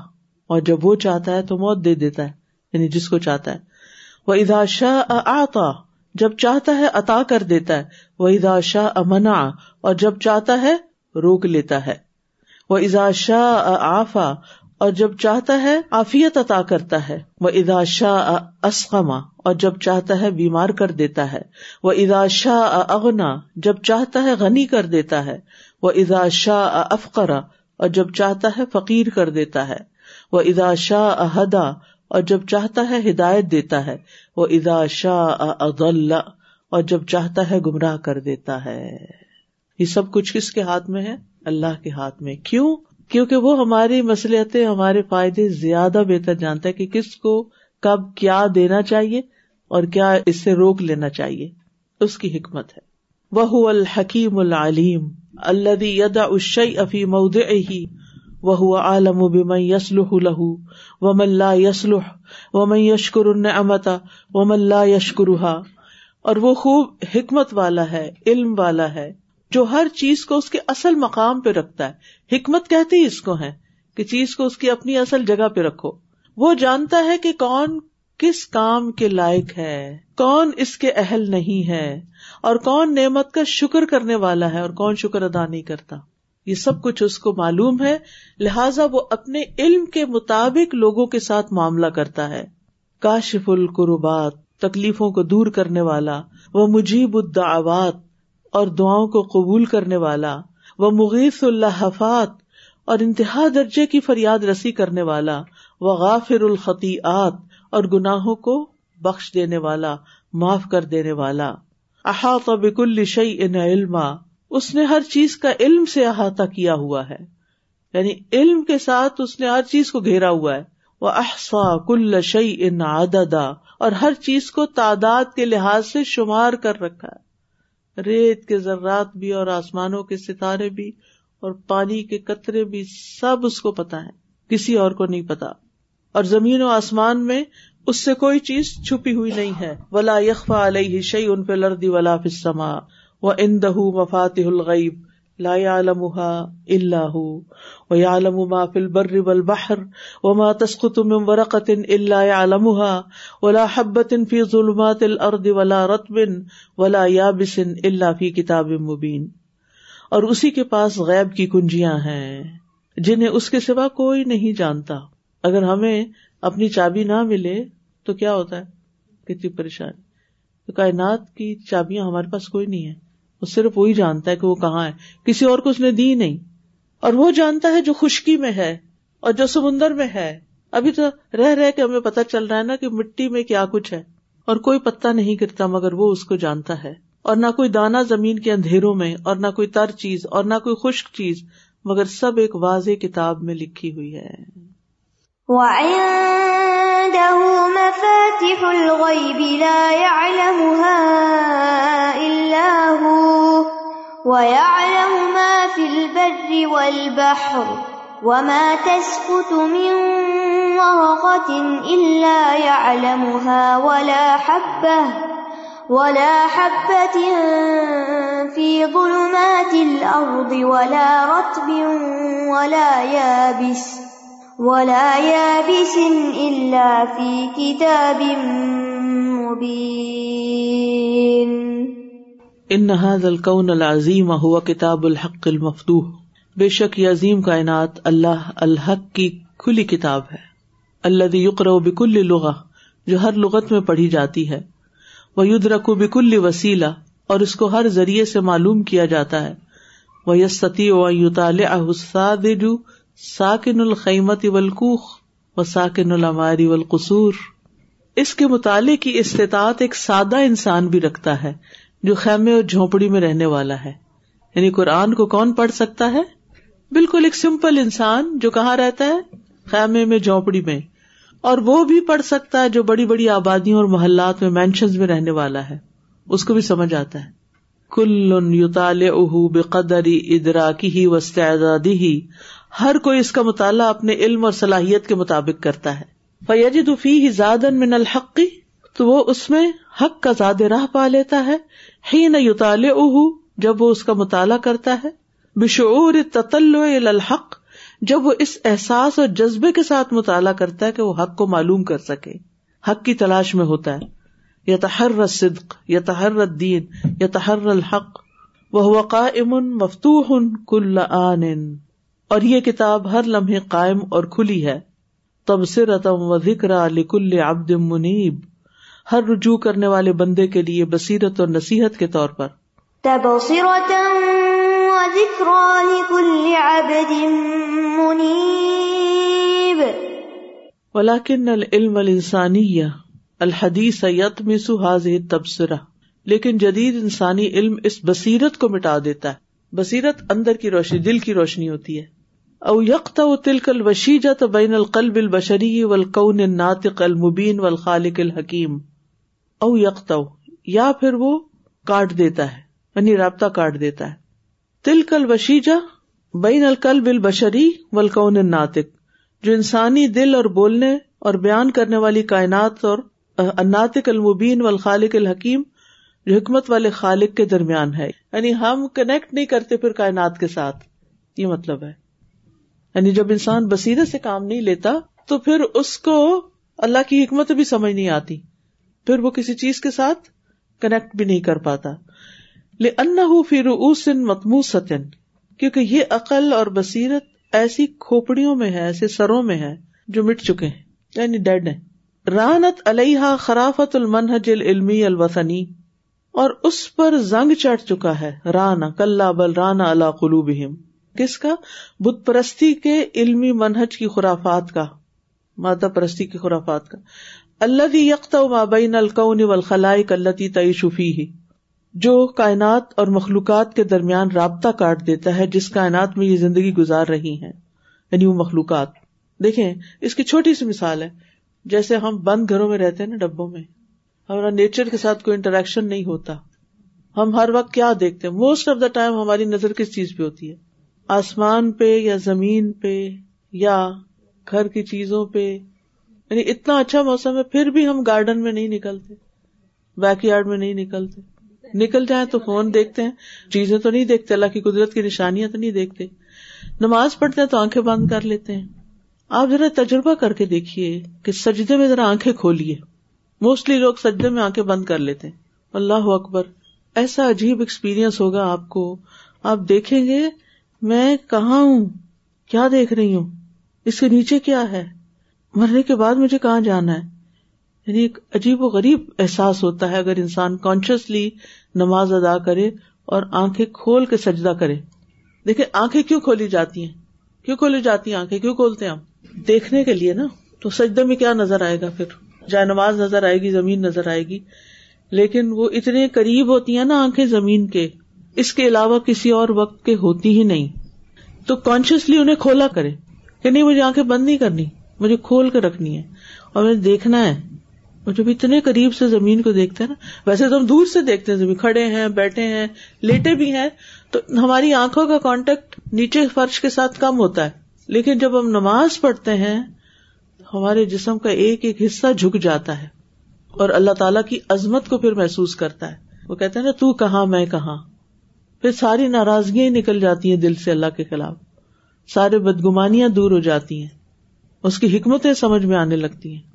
اور جب وہ چاہتا ہے تو موت دے دیتا ہے, یعنی جس کو چاہتا ہے. وَإِذَا شَاءَ أَعْطَى, جب چاہتا ہے عطا کر دیتا ہے. وَإِذَا شَاءَ مَنَعَ, اور جب چاہتا ہے روک لیتا ہے. وَإِذَا شَاءَ عَافَى, اور جب چاہتا ہے عافیت عطا کرتا ہے. وَإِذَا شَاءَ أَسْقَمَ, اور جب چاہتا ہے بیمار کر دیتا ہے. وَإِذَا شَاءَ أَغْنَى, جب چاہتا ہے غنی کر دیتا ہے. وَإِذَا شَاءَ أَفْقَرَ, اور جب چاہتا ہے فقیر کر دیتا ہے. وَإِذَا شَاءَ هَدَى, اور جب چاہتا ہے ہدایت دیتا ہے. وَإِذَا شَاءَ أَضَلَّ, اور جب چاہتا ہے گمراہ کر دیتا ہے. یہ سب کچھ کس کے ہاتھ میں ہے؟ اللہ کے ہاتھ میں. کیوں؟ کیونکہ وہ ہماری مصلحتیں, ہمارے فائدے زیادہ بہتر جانتا ہے کہ کس کو کب کیا دینا چاہیے اور کیا اس سے روک لینا چاہیے, اس کی حکمت ہے. وَهُوَ الْحَكِيمُ الْعَلِيمُ الَّذِي يَدَعُ الشَّيْءَ فِي مَوْضِعِهِ وَهُوَ عَالَمُ بِمَنْ يَصْلُحُ لَهُ وَمَنْ لَا يَصْلُحُ وَمَنْ يَشْكُرُ النِّعْمَةَ وَمَنْ لَا يَشْكُرُهَا, اور وہ خوب حکمت والا ہے, علم والا ہے, جو ہر چیز کو اس کے اصل مقام پہ رکھتا ہے. حکمت کہتے ہی اس کو ہے کہ چیز کو اس کی اپنی اصل جگہ پہ رکھو. وہ جانتا ہے کہ کون کس کام کے لائق ہے, کون اس کے اہل نہیں ہے, اور کون نعمت کا شکر کرنے والا ہے اور کون شکر ادا نہیں کرتا. یہ سب کچھ اس کو معلوم ہے, لہٰذا وہ اپنے علم کے مطابق لوگوں کے ساتھ معاملہ کرتا ہے. کاشف الکربات, تکلیفوں کو دور کرنے والا. وہ مجیب الدعوات, اور دعاؤں کو قبول کرنے والا. وہ مغیث اللحفات, اور انتہا درجے کی فریاد رسی کرنے والا. وہ غافر الخطیئات, اور گناہوں کو بخش دینے والا, معاف کر دینے والا. احاط بکل شیء علما, اس نے ہر چیز کا علم سے احاطہ کیا ہوا ہے, یعنی علم کے ساتھ اس نے ہر چیز کو گھیرا ہوا ہے. وَأَحْصَى كُلَّ شَيْءٍ عَدَدًا, اور ہر چیز کو تعداد کے لحاظ سے شمار کر رکھا ہے. ریت کے ذرات بھی اور آسمانوں کے ستارے بھی اور پانی کے قطرے بھی, سب اس کو پتا ہے, کسی اور کو نہیں پتا. اور زمین و آسمان میں اس سے کوئی چیز چھپی ہوئی نہیں ہے. وَلَا يَخْفَى عَلَيْهِ شَيْءٌ فِي الْأَرْضِ وَلَا فِي السَّمَاءِ وَعِنْدَهُ مَفَاتِحُ الْغَيْبِ لَا يَعْلَمُهَا إِلَّا هُوَ وَيَعْلَمُ مَا فِي الْبَرِّ وَالْبَحْرِ وَمَا تَسْقُطُ مِنْ وَرَقَةٍ إِلَّا يَعْلَمُهَا وَلَا حَبَّةٍ فِي ظُلُمَاتِ الْأَرْضِ وَلَا رَطْبٍ وَلَا يَابِسٍ إِلَّا فِي كِتَابٍ مُبِينٍ, اور اسی کے پاس غیب کی کنجیاں ہیں جنہیں اس کے سوا کوئی نہیں جانتا. اگر ہمیں اپنی چابی نہ ملے تو کیا ہوتا ہے, کتنی پریشانی. تو کائنات کی چابیاں ہمارے پاس کوئی نہیں ہے, وہ صرف وہی جانتا ہے کہ وہ کہاں ہے, کسی اور کو اس نے دی نہیں. اور وہ جانتا ہے جو خشکی میں ہے اور جو سمندر میں ہے. ابھی تو رہ رہ کے ہمیں پتہ چل رہا ہے نا کہ مٹی میں کیا کچھ ہے، اور کوئی پتا نہیں گرتا مگر وہ اس کو جانتا ہے، اور نہ کوئی دانہ زمین کے اندھیروں میں، اور نہ کوئی تر چیز، اور نہ کوئی خشک چیز، مگر سب ایک واضح کتاب میں لکھی ہوئی ہے. وَعِندَهُ مَفَاتِحُ الْغَيْبِ لَا يَعْلَمُهَا إِلَّا هُوَ وَيَعْلَمُ مَا فِي الْبَرِّ وَالْبَحْرِ وما تسقط من ورقة إلا يعلمها ولا حبة في ظلمات الأرض ولا رطب ولا يابس إلا في كتاب مبين. إن هذا الكون العظيم هو كتاب الحق المفتوح. بے شک یہ عظیم کائنات اللہ الحق کی کھلی کتاب ہے، الذی یقرأ بکل لغہ، جو ہر لغت میں پڑھی جاتی ہے، ویدرک بکل وسیلہ، اور اس کو ہر ذریعے سے معلوم کیا جاتا ہے، ویستطیع ان یطالعہ الساذج ساکن الخیمۃ والکوخ وساکن العمار والقصور. اس کے مطالعے کی استطاعت ایک سادہ انسان بھی رکھتا ہے جو خیمے اور جھونپڑی میں رہنے والا ہے. یعنی قرآن کو کون پڑھ سکتا ہے؟ بالکل ایک سمپل انسان جو کہاں رہتا ہے، خیمے میں، جھونپڑی میں. اور وہ بھی پڑھ سکتا ہے جو بڑی بڑی آبادیوں اور محلات میں، مینشنز میں رہنے والا ہے، اس کو بھی سمجھ آتا ہے. کل یطالعہ بقدر ادراکہ واستعدادہ، ہر کوئی اس کا مطالعہ اپنے علم اور صلاحیت کے مطابق کرتا ہے. فیجد فیہ زادا من الحق، تو وہ اس میں حق کا زاد راہ پا لیتا ہے، حین یطالعہ، جب وہ اس کا مطالعہ کرتا ہے، بشعور التطلع الی الحق، جب وہ اس احساس اور جذبے کے ساتھ مطالعہ کرتا ہے کہ وہ حق کو معلوم کر سکے، حق کی تلاش میں ہوتا ہے. یتحرى الصدق، یتحرى الدین، یتحرى الحق، وهو قائم مفتوح كل آن، اور یہ کتاب ہر لمحے قائم اور کھلی ہے. تبصرة وذکرى لكل عبد منیب، ہر رجوع کرنے والے بندے کے لیے بصیرت اور نصیحت کے طور پر. تبصرة وذكرى لكل عبد منيب. ولكن العلم الانساني الحديث يطمس هذه التبصرة، لیکن جدید انسانی علم اس بصیرت کو مٹا دیتا ہے. بصیرت اندر کی روشنی، دل کی روشنی ہوتی ہے. او يقطع تلك الوشيجة بين القلب البشري والكون الناطق المبين والخالق الحكيم. او يقطع، یا پھر وہ کاٹ دیتا ہے، یعنی رابطہ کاٹ دیتا ہے. تلک الوشیجہ بین القلب البشری والکون الناطق، جو انسانی دل اور بولنے اور بیان کرنے والی کائنات اور الناطق المبین والخالق الحکیم، جو حکمت والے خالق کے درمیان ہے. یعنی ہم کنیکٹ نہیں کرتے پھر کائنات کے ساتھ، یہ مطلب ہے. یعنی جب انسان بصیرت سے کام نہیں لیتا تو پھر اس کو اللہ کی حکمت بھی سمجھ نہیں آتی، پھر وہ کسی چیز کے ساتھ کنیکٹ بھی نہیں کر پاتا. لأنه في رؤوس مطموسة، کیونکہ یہ عقل اور بصیرت ایسی کھوپڑیوں میں ہے، ایسے سروں میں ہے جو مٹ چکے ہیں، یعنی ڈیڈ ہیں. رانت علیہا خرافت المنہج العلمی الوثنی، اور اس پر زنگ چڑھ چکا ہے. رانا کلا بل رانا علی قلوبہم، کس کا؟ بت پرستی کے علمی منہج کی خرافات کا، مادہ پرستی کی خرافات کا. الذی یقطع ما بین الکون والخلائق التی تعیش فیہ، جو کائنات اور مخلوقات کے درمیان رابطہ کاٹ دیتا ہے جس کائنات میں یہ زندگی گزار رہی ہیں، یعنی وہ مخلوقات. دیکھیں اس کی چھوٹی سی مثال ہے، جیسے ہم بند گھروں میں رہتے ہیں نا، ڈبوں میں، ہمارا نیچر کے ساتھ کوئی انٹریکشن نہیں ہوتا. ہم ہر وقت کیا دیکھتے ہیں؟ موسٹ آف دا ٹائم ہماری نظر کس چیز پہ ہوتی ہے؟ آسمان پہ یا زمین پہ یا گھر کی چیزوں پہ. یعنی اتنا اچھا موسم ہے پھر بھی ہم گارڈن میں نہیں نکلتے، بیک یارڈ میں نہیں نکلتے. نکل جائیں تو فون دیکھتے ہیں، چیزیں تو نہیں دیکھتے، اللہ کی قدرت کی نشانیاں تو نہیں دیکھتے. نماز پڑھتے ہیں تو آنکھیں بند کر لیتے ہیں. آپ ذرا تجربہ کر کے دیکھیے کہ سجدے میں ذرا آنکھیں کھولیے. موسٹلی لوگ سجدے میں آنکھیں بند کر لیتے ہیں. اللہ اکبر، ایسا عجیب ایکسپیرینس ہوگا آپ کو. آپ دیکھیں گے میں کہاں ہوں، کیا دیکھ رہی ہوں، اس کے نیچے کیا ہے، مرنے کے بعد مجھے کہاں جانا ہے. یعنی ایک عجیب و غریب احساس ہوتا ہے اگر انسان کانشیسلی نماز ادا کرے اور آنکھیں کھول کے سجدہ کرے. دیکھیں آنکھیں کیوں کھولی جاتی ہیں، کیوں کھولی جاتی ہیں آنکھیں، کیوں کھولتے ہیں ہم؟ دیکھنے کے لیے نا. تو سجدے میں کیا نظر آئے گا؟ پھر جائے نماز نظر آئے گی، زمین نظر آئے گی، لیکن وہ اتنے قریب ہوتی ہیں نا آنکھیں زمین کے، اس کے علاوہ کسی اور وقت کے ہوتی ہی نہیں. تو کانشیسلی انہیں کھولا کرے کہ نہیں مجھے آنکھیں بند نہیں کرنی، مجھے کھول کے رکھنی ہے اور مجھے دیکھنا ہے. اور جب اتنے قریب سے زمین کو دیکھتے ہیں نا، ویسے تو ہم دور سے دیکھتے ہیں، زمین کھڑے ہیں، بیٹھے ہیں، لیٹے بھی ہیں، تو ہماری آنکھوں کا کانٹیکٹ نیچے فرش کے ساتھ کم ہوتا ہے، لیکن جب ہم نماز پڑھتے ہیں ہمارے جسم کا ایک ایک حصہ جھک جاتا ہے اور اللہ تعالیٰ کی عظمت کو پھر محسوس کرتا ہے. وہ کہتے ہیں نا تو کہاں میں کہاں، پھر ساری ناراضگیاں نکل جاتی ہیں دل سے اللہ کے خلاف، سارے بدگمانیاں دور ہو جاتی ہیں، اس کی حکمتیں سمجھ میں آنے لگتی ہیں.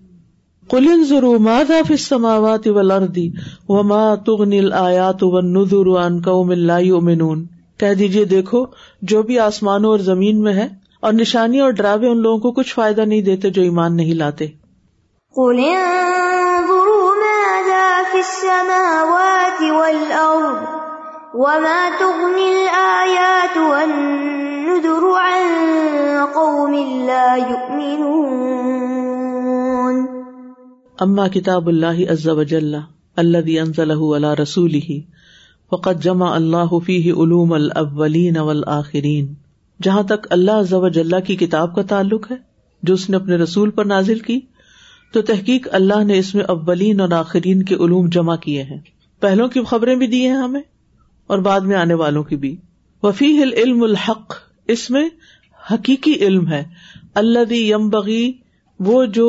قُلْ انظُرُوا مَاذَا فِي السَّمَاوَاتِ وَالْأَرْضِ وَمَا تُغْنِي الْآيَاتُ وَالنُّذُرُ عَنْ قَوْمٍ لَا يُؤْمِنُونَ. کہہ دیجئے دیکھو جو بھی آسمانوں اور زمین میں ہے اور نشانیاں اور ڈراوے ان لوگوں کو کچھ فائدہ نہیں دیتے جو ایمان نہیں لاتے. قُلْ انظُرُوا مَاذَا فِي السَّمَاوَاتِ وَالْأَرْضِ وَمَا تُغْنِي الْآيَاتُ وَالنُّذُرُ عَنْ قَوْمٍ لَا يُؤْمِنُونَ. اما کتاب اللہ عز وجل الذی انزلہ علی رسولہ فقد جمع اللہ فیہ علوم الاولین والآخرین. جہاں تک اللہ عز وجل کی کتاب کا تعلق ہے جو اس نے اپنے رسول پر نازل کی، تو تحقیق اللہ نے اس میں اولین اور آخرین کے علوم جمع کیے ہیں، پہلوں کی خبریں بھی دی ہیں ہمیں اور بعد میں آنے والوں کی بھی. وفیہ العلم الحق، اس میں حقیقی علم ہے. الذی ینبغی، وہ جو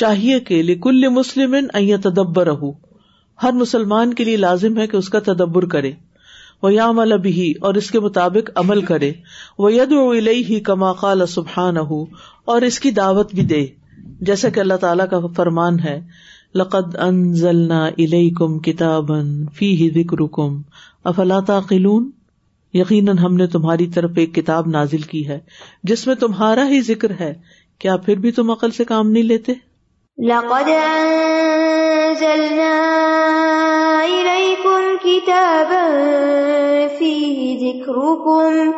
چاہیے کہ لکل مسلم ان یتدبرہ، ہر مسلمان کے لیے لازم ہے کہ اس کا تدبر کرے، ویعمل بہ، اور اس کے مطابق عمل کرے، ویدعو الیہ کما قال سبحانہ، اور اس کی دعوت بھی دے جیسا کہ اللہ تعالیٰ کا فرمان ہے لقد انزلنا الیکم کتابا فیہ ذکرکم افلا تعقلون. یقیناً ہم نے تمہاری طرف ایک کتاب نازل کی ہے جس میں تمہارا ہی ذکر ہے، کیا پھر بھی تم عقل سے کام نہیں لیتے؟ لقد انزلنا الیکم کتابا فیہ ذکرکم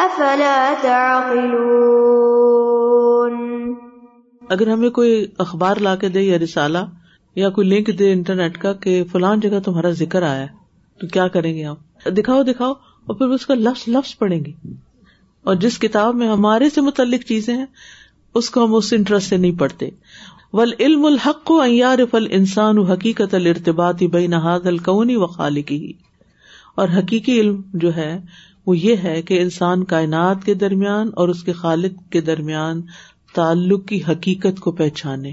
افلا تعقلون. اگر ہمیں کوئی اخبار لا کے دے یا رسالہ یا کوئی لنک دے انٹرنیٹ کا کہ فلان جگہ تمہارا ذکر آیا ہے، تو کیا کریں گے آپ؟ دکھاؤ دکھاؤ اور پھر اس کا لفظ لفظ پڑھیں گے، اور جس کتاب میں ہمارے سے متعلق چیزیں ہیں اس کو ہم اس انٹرسٹ سے نہیں پڑھتے. والعلم الحق ان یعرف الانسان حقیقت الارتباط بین ھذا الکون وخالقہ، اور حقیقی علم جو ہے وہ یہ ہے کہ انسان کائنات کے درمیان اور اس کے خالق کے درمیان تعلق کی حقیقت کو پہچانے،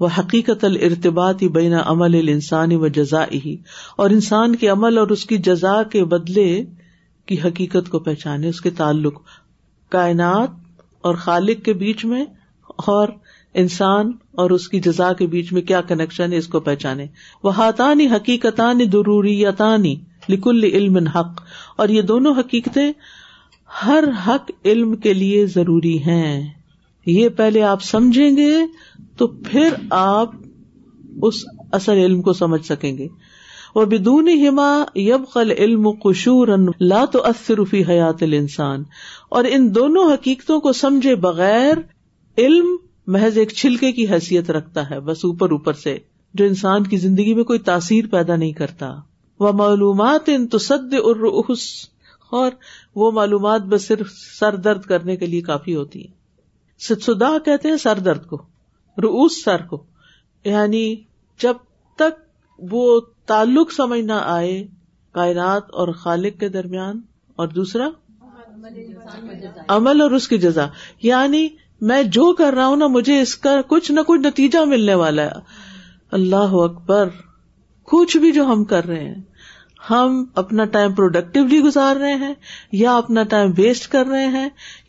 وحقیقت الارتباط بین عمل الانسان وجزائہ، اور انسان کے عمل اور اس کی جزا کے بدلے کی حقیقت کو پہچانے، اس کے تعلق کائنات اور خالق کے بیچ میں اور انسان اور اس کی جزا کے بیچ میں کیا کنیکشن ہے اس کو پہچانے. وہاتانی حقیقتان ضروریتانی لکل علم حق، اور یہ دونوں حقیقتیں ہر حق علم کے لیے ضروری ہیں. یہ پہلے آپ سمجھیں گے تو پھر آپ اس اصل علم کو سمجھ سکیں گے. وَبِدُونِهِمَا يَبْقَى الْعِلْمُ قُشُورًا لَا تُؤَثِّرُ فِي حَيَاةِ الْإِنسَانِ، اور ان دونوں حقیقتوں کو سمجھے بغیر علم محض ایک چھلکے کی حیثیت رکھتا ہے، بس اوپر اوپر سے، جو انسان کی زندگی میں کوئی تاثیر پیدا نہیں کرتا. وَمَعْلُومَاتٍ تُصَدِّعُ الرُّؤُسَ، اور وہ معلومات بس صرف سر درد کرنے کے لیے کافی ہوتی ہیں. سدسدا کہتے ہیں سر درد کو، رؤوس سر کو، یعنی جب تک وہ تعلق سمجھ نہ آئے کائنات اور خالق کے درمیان، اور دوسرا عمل اور اس کی جزا، یعنی میں جو کر رہا ہوں نا مجھے اس کا کچھ نہ کچھ نتیجہ ملنے والا ہے. اللہ اکبر، کچھ بھی جو ہم کر رہے ہیں، ہم اپنا ٹائم پروڈکٹیولی گزار رہے ہیں یا اپنا ٹائم ویسٹ کر رہے ہیں،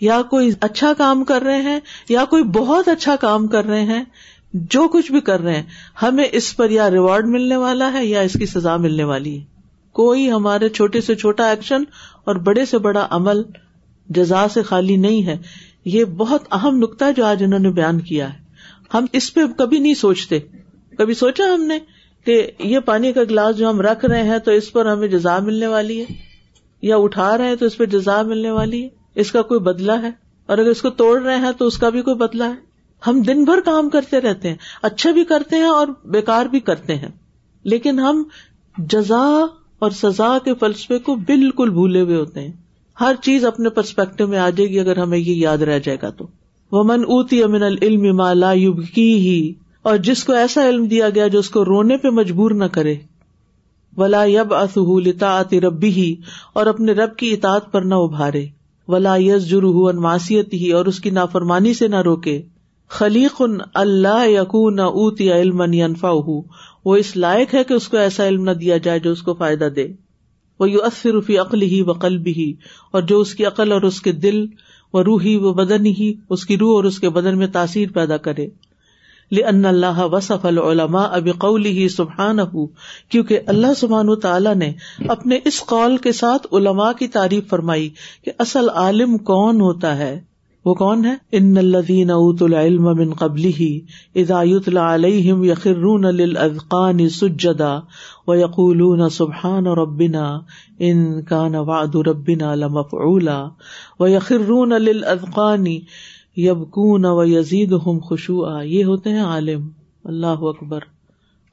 یا کوئی اچھا کام کر رہے ہیں یا کوئی بہت اچھا کام کر رہے ہیں، جو کچھ بھی کر رہے ہیں ہمیں اس پر یا ریوارڈ ملنے والا ہے یا اس کی سزا ملنے والی ہے. کوئی ہمارے چھوٹے سے چھوٹا ایکشن اور بڑے سے بڑا عمل جزا سے خالی نہیں ہے. یہ بہت اہم نکتہ ہے جو آج انہوں نے بیان کیا ہے. ہم اس پہ کبھی نہیں سوچتے. کبھی سوچا ہم نے کہ یہ پانی کا گلاس جو ہم رکھ رہے ہیں تو اس پر ہمیں جزا ملنے والی ہے، یا اٹھا رہے ہیں تو اس پہ جزا ملنے والی ہے، اس کا کوئی بدلہ ہے، اور اگر اس کو توڑ رہے ہیں تو اس کا بھی کوئی بدلہ ہے. ہم دن بھر کام کرتے رہتے ہیں، اچھا بھی کرتے ہیں اور بیکار بھی کرتے ہیں، لیکن ہم جزا اور سزا کے فلسفے کو بالکل بھولے ہوئے ہوتے ہیں. ہر چیز اپنے پرسپیکٹو میں آ جائے گی اگر ہمیں یہ یاد رہ جائے گا تو. ومن اوتی من العلم ما لا یبکیہ، اور جس کو ایسا علم دیا گیا جو اس کو رونے پہ مجبور نہ کرے. ولا یبعثہ لطاعت ربہ، اور اپنے رب کی اطاعت پر نہ ابھارے. ولا یزجرہ عن معصیتہ، اور اس کی نافرمانی سے نہ روکے. خلیق اللہ یکون اوتی علما ینفعہ، وہ اس لائق ہے کہ اس کو ایسا علم نہ دیا جائے جو اس کو فائدہ دے. ویؤثر فی عقلہ وقلبہ، اور جو اس کی عقل اور اس کے دل و روحی و بدنہ، اس کی روح اور اس کے بدن میں تاثیر پیدا کرے. لأن اللہ وصف العلماء بقوله سبحانہ، کیونکہ اللہ سبحانہ تعالیٰ نے اپنے اس قول کے ساتھ علماء کی تعریف فرمائی کہ اصل عالم کون ہوتا ہے، وہ کون ہے؟ ان الذین اوتوا العلم من قبلہ اذا یتلی علیہم یخرون للاذقان سجدا ویقولون سبحان ربنا ان کان وعد ربنا لمفعولا ویخرون للاذقان یبکون ویزیدہم خشوعا. یہ ہوتے ہیں عالم. اللہ اکبر.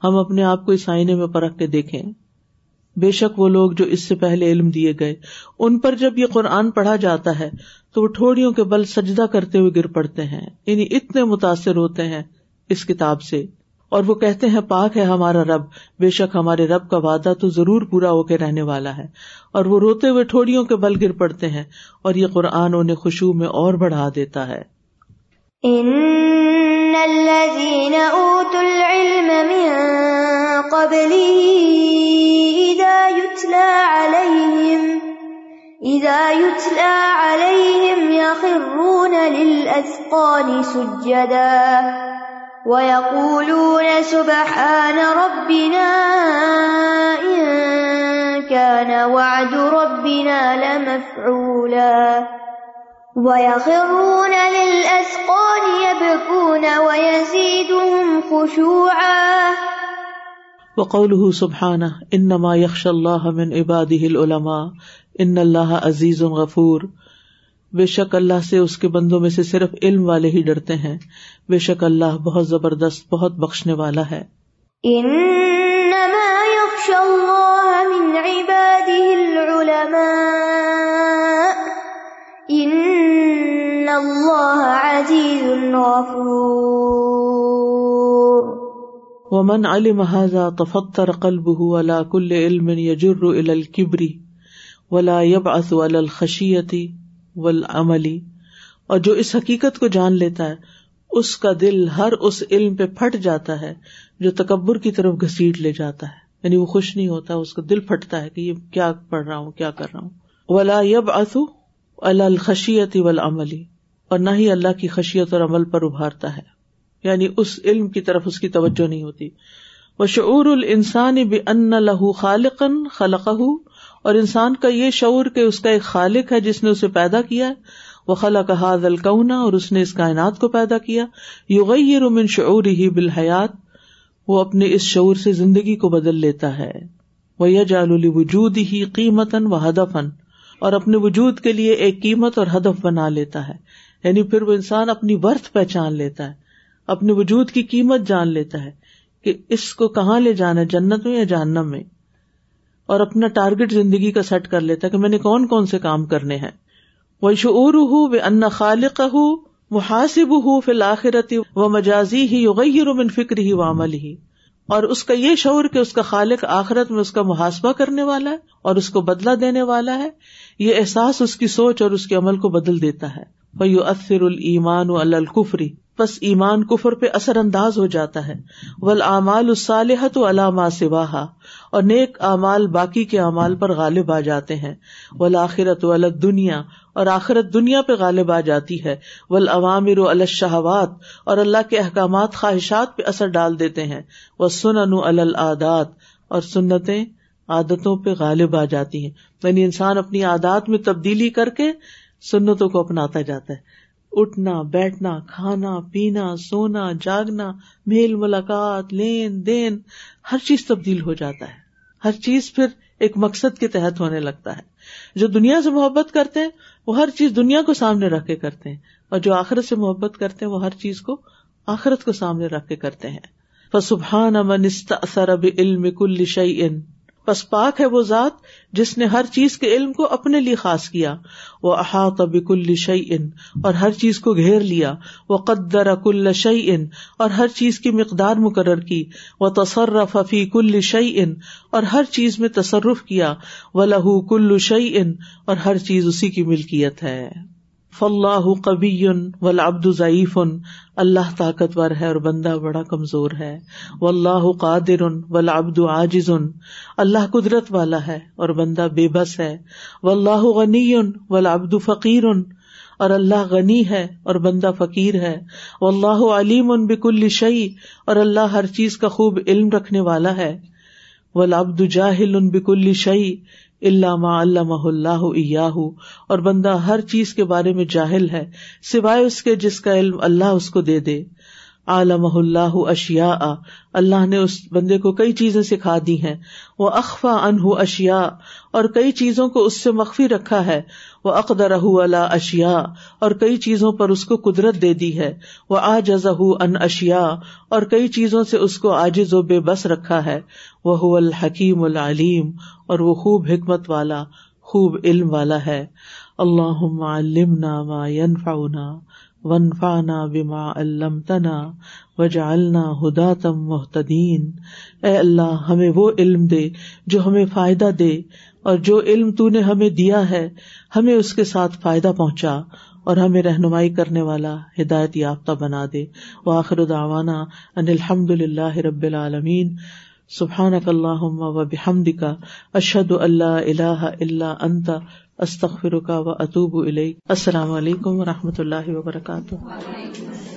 ہم اپنے آپ کو اس آئینے میں پرکھ کے دیکھیں. بے شک وہ لوگ جو اس سے پہلے علم دیے گئے، ان پر جب یہ قرآن پڑھا جاتا ہے تو وہ ٹھوڑیوں کے بل سجدہ کرتے ہوئے گر پڑتے ہیں، یعنی اتنے متاثر ہوتے ہیں اس کتاب سے، اور وہ کہتے ہیں پاک ہے ہمارا رب، بے شک ہمارے رب کا وعدہ تو ضرور پورا ہو کے رہنے والا ہے. اور وہ روتے ہوئے ٹھوڑیوں کے بل گر پڑتے ہیں، اور یہ قرآن انہیں خشوع میں اور بڑھا دیتا ہے. ان الذین اوتوا العلم من قبلہ اذا یتلی علیہم یخرون للأذقان سجدا وَيَقُولُونَ سُبْحَانَ رَبِّنَا إِن كَانَ وَعْدُ رَبِّنَا لَمَفْعُولًا وَيَخِرُّونَ لِلْأَذْقَانِ يَبْكُونَ وَيَزِيدُهُمْ خُشُوعًا. وَقَوْلُهُ سُبْحَانَهُ إِنَّمَا يَخْشَى اللَّهَ مِنْ عِبَادِهِ الْعُلَمَاءُ إِنَّ اللَّهَ عَزِيزٌ غَفُورٌ. بے شک اللہ سے اس کے بندوں میں سے صرف علم والے ہی ڈرتے ہیں، بے شک اللہ بہت زبردست، بہت بخشنے والا ہے. انما یخشی اللہ من عباده العلماء ان اللہ عزیز غفور. ومن علم ھذا تفطر قلبه علی کل علم یجر الی الکبر ولا یبعث علی الخشیۃ والعملی، اور جو اس حقیقت کو جان لیتا ہے اس کا دل ہر اس علم پہ پھٹ جاتا ہے جو تکبر کی طرف گھسیٹ لے جاتا ہے، یعنی وہ خوش نہیں ہوتا، اس کا دل پھٹتا ہے کہ یہ کیا پڑھ رہا ہوں، کیا کر رہا ہوں. ولا یبعث علی الخشیۃ والعملی، اور نہ ہی اللہ کی خشیت اور عمل پر ابھارتا ہے، یعنی اس علم کی طرف اس کی توجہ نہیں ہوتی. وشعور الانسان بان له خالقا خلقه، اور انسان کا یہ شعور کہ اس کا ایک خالق ہے جس نے اسے پیدا کیا. وخلق هذا الكون، اور اس نے اس کائنات کو پیدا کیا. یغیر من شعوره بالحیات، وہ اپنے اس شعور سے زندگی کو بدل لیتا ہے. ویجعل لوجوده قیمتا وهدفا، اور اپنے وجود کے لیے ایک قیمت اور ہدف بنا لیتا ہے، یعنی پھر وہ انسان اپنی ورث پہچان لیتا ہے، اپنے وجود کی قیمت جان لیتا ہے کہ اس کو کہاں لے جانا ہے، جنت میں یا جہنم میں، اور اپنا ٹارگٹ زندگی کا سیٹ کر لیتا ہے کہ میں نے کون کون سے کام کرنے ہیں. وَشُعُورُهُ بِأَنَّ خَالِقَهُ مُحَاسِبُهُ فِي الْآخِرَةِ وَمَجَازِيهِ يُغَيِّرُ مِنْ فِكْرِهِ وَعَمَلِهِ، اور اس کا یہ شعور کہ اس کا خالق آخرت میں اس کا محاسبہ کرنے والا ہے اور اس کو بدلہ دینے والا ہے، یہ احساس اس کی سوچ اور اس کے عمل کو بدل دیتا ہے. وَيُؤَثِّرُ الْإِيمَانُ عَلَى الْكُفْرِ، بس ایمان کفر پہ اثر انداز ہو جاتا ہے. والاعمال الصالحۃ علی ما سواها، اور نیک اعمال باقی کے اعمال پر غالب آ جاتے ہیں. والآخرۃ علی الدنیا، اور آخرت دنیا پہ غالب آ جاتی ہے. والاوامر علی الشہوات، اور اللہ کے احکامات خواہشات پہ اثر ڈال دیتے ہیں. والسنن علی العادات، اور سنتیں عادتوں پہ غالب آ جاتی ہیں، یعنی انسان اپنی عادات میں تبدیلی کر کے سنتوں کو اپناتا جاتا ہے. اٹھنا، بیٹھنا، کھانا پینا، سونا جاگنا، میل ملاقات، لین دین، ہر چیز تبدیل ہو جاتا ہے، ہر چیز پھر ایک مقصد کے تحت ہونے لگتا ہے. جو دنیا سے محبت کرتے ہیں وہ ہر چیز دنیا کو سامنے رکھ کے کرتے ہیں، اور جو آخرت سے محبت کرتے ہیں وہ ہر چیز کو آخرت کو سامنے رکھ کے کرتے ہیں۔ فَسُبْحَانَ مَنِ اسْتَأْثَرَ بِعِلْمِ كُلِّ شَيْءٍ، پس پاک ہے وہ ذات جس نے ہر چیز کے علم کو اپنے لیے خاص کیا، وَأَحَاطَ بِكُلِّ شَيْءٍ، اور ہر چیز کو گھیر لیا، وَقَدَّرَ كُلَّ شَيْءٍ، اور ہر چیز کی مقدار مقرر کی، وَتَصَرَّفَ فِي كُلِّ شَيْءٍ، اور ہر چیز میں تصرف کیا، وَلَهُ كُلُّ شَيْءٍ، اور ہر چیز اسی کی ملکیت ہے۔ فَاللَّهُ قَوِيٌّ وَالْعَبْدُ ضَعِيفٌ، اللہ طاقتور ہے اور بندہ بڑا کمزور ہے، وَاللَّهُ قَادِرٌ وَالْعَبْدُ عَاجِزٌ، اللہ قدرت والا ہے اور بندہ بے بس ہے، وَاللَّهُ غَنِيٌّ وَالْعَبْدُ فَقِيرٌ، اور اللہ غنی ہے اور بندہ فقیر ہے، وَاللَّهُ عَلِيمٌ بِكُلِّ شَيْءٍ، اور اللہ ہر چیز کا خوب علم رکھنے والا ہے، وَالْعَبْدُ جَاهِلٌ بِكُلِّ شَيْءٍ الا ما علمہ اللہ ایاہ، اور بندہ ہر چیز کے بارے میں جاہل ہے سوائے اس کے جس کا علم اللہ اس کو دے دے، علمہ اللہ اشیاء، اللہ نے اس بندے کو کئی چیزیں سکھا دی ہیں، واخفی عنہ اشیاء، اور کئی چیزوں کو اس سے مخفی رکھا ہے، واقدرہ علی اشیاء، اور کئی چیزوں پر اس کو قدرت دے دی ہے، واعجزہ عن اشیاء، اور کئی چیزوں سے اس کو عاجز و بے بس رکھا ہے، وہو الحکیم العلیم، اور وہ خوب حکمت والا خوب علم والا ہے۔ اللہم علمنا ما ينفعنا وانفعنا بما علمتنا وجعلنا ہداة مہتدین، اے اللہ ہمیں وہ علم دے جو ہمیں فائدہ دے، اور جو علم تو نے ہمیں دیا ہے ہمیں اس کے ساتھ فائدہ پہنچا، اور ہمیں رہنمائی کرنے والا ہدایت یافتہ بنا دے۔ وآخر دعوانا ان الحمد للہ رب العالمین۔ سبحانک اللہم و بحمدک، اشہد ان لا الہ الا انت، استغفرک و اتوب الیک۔ السلام علیکم و رحمۃ اللہ وبرکاتہ۔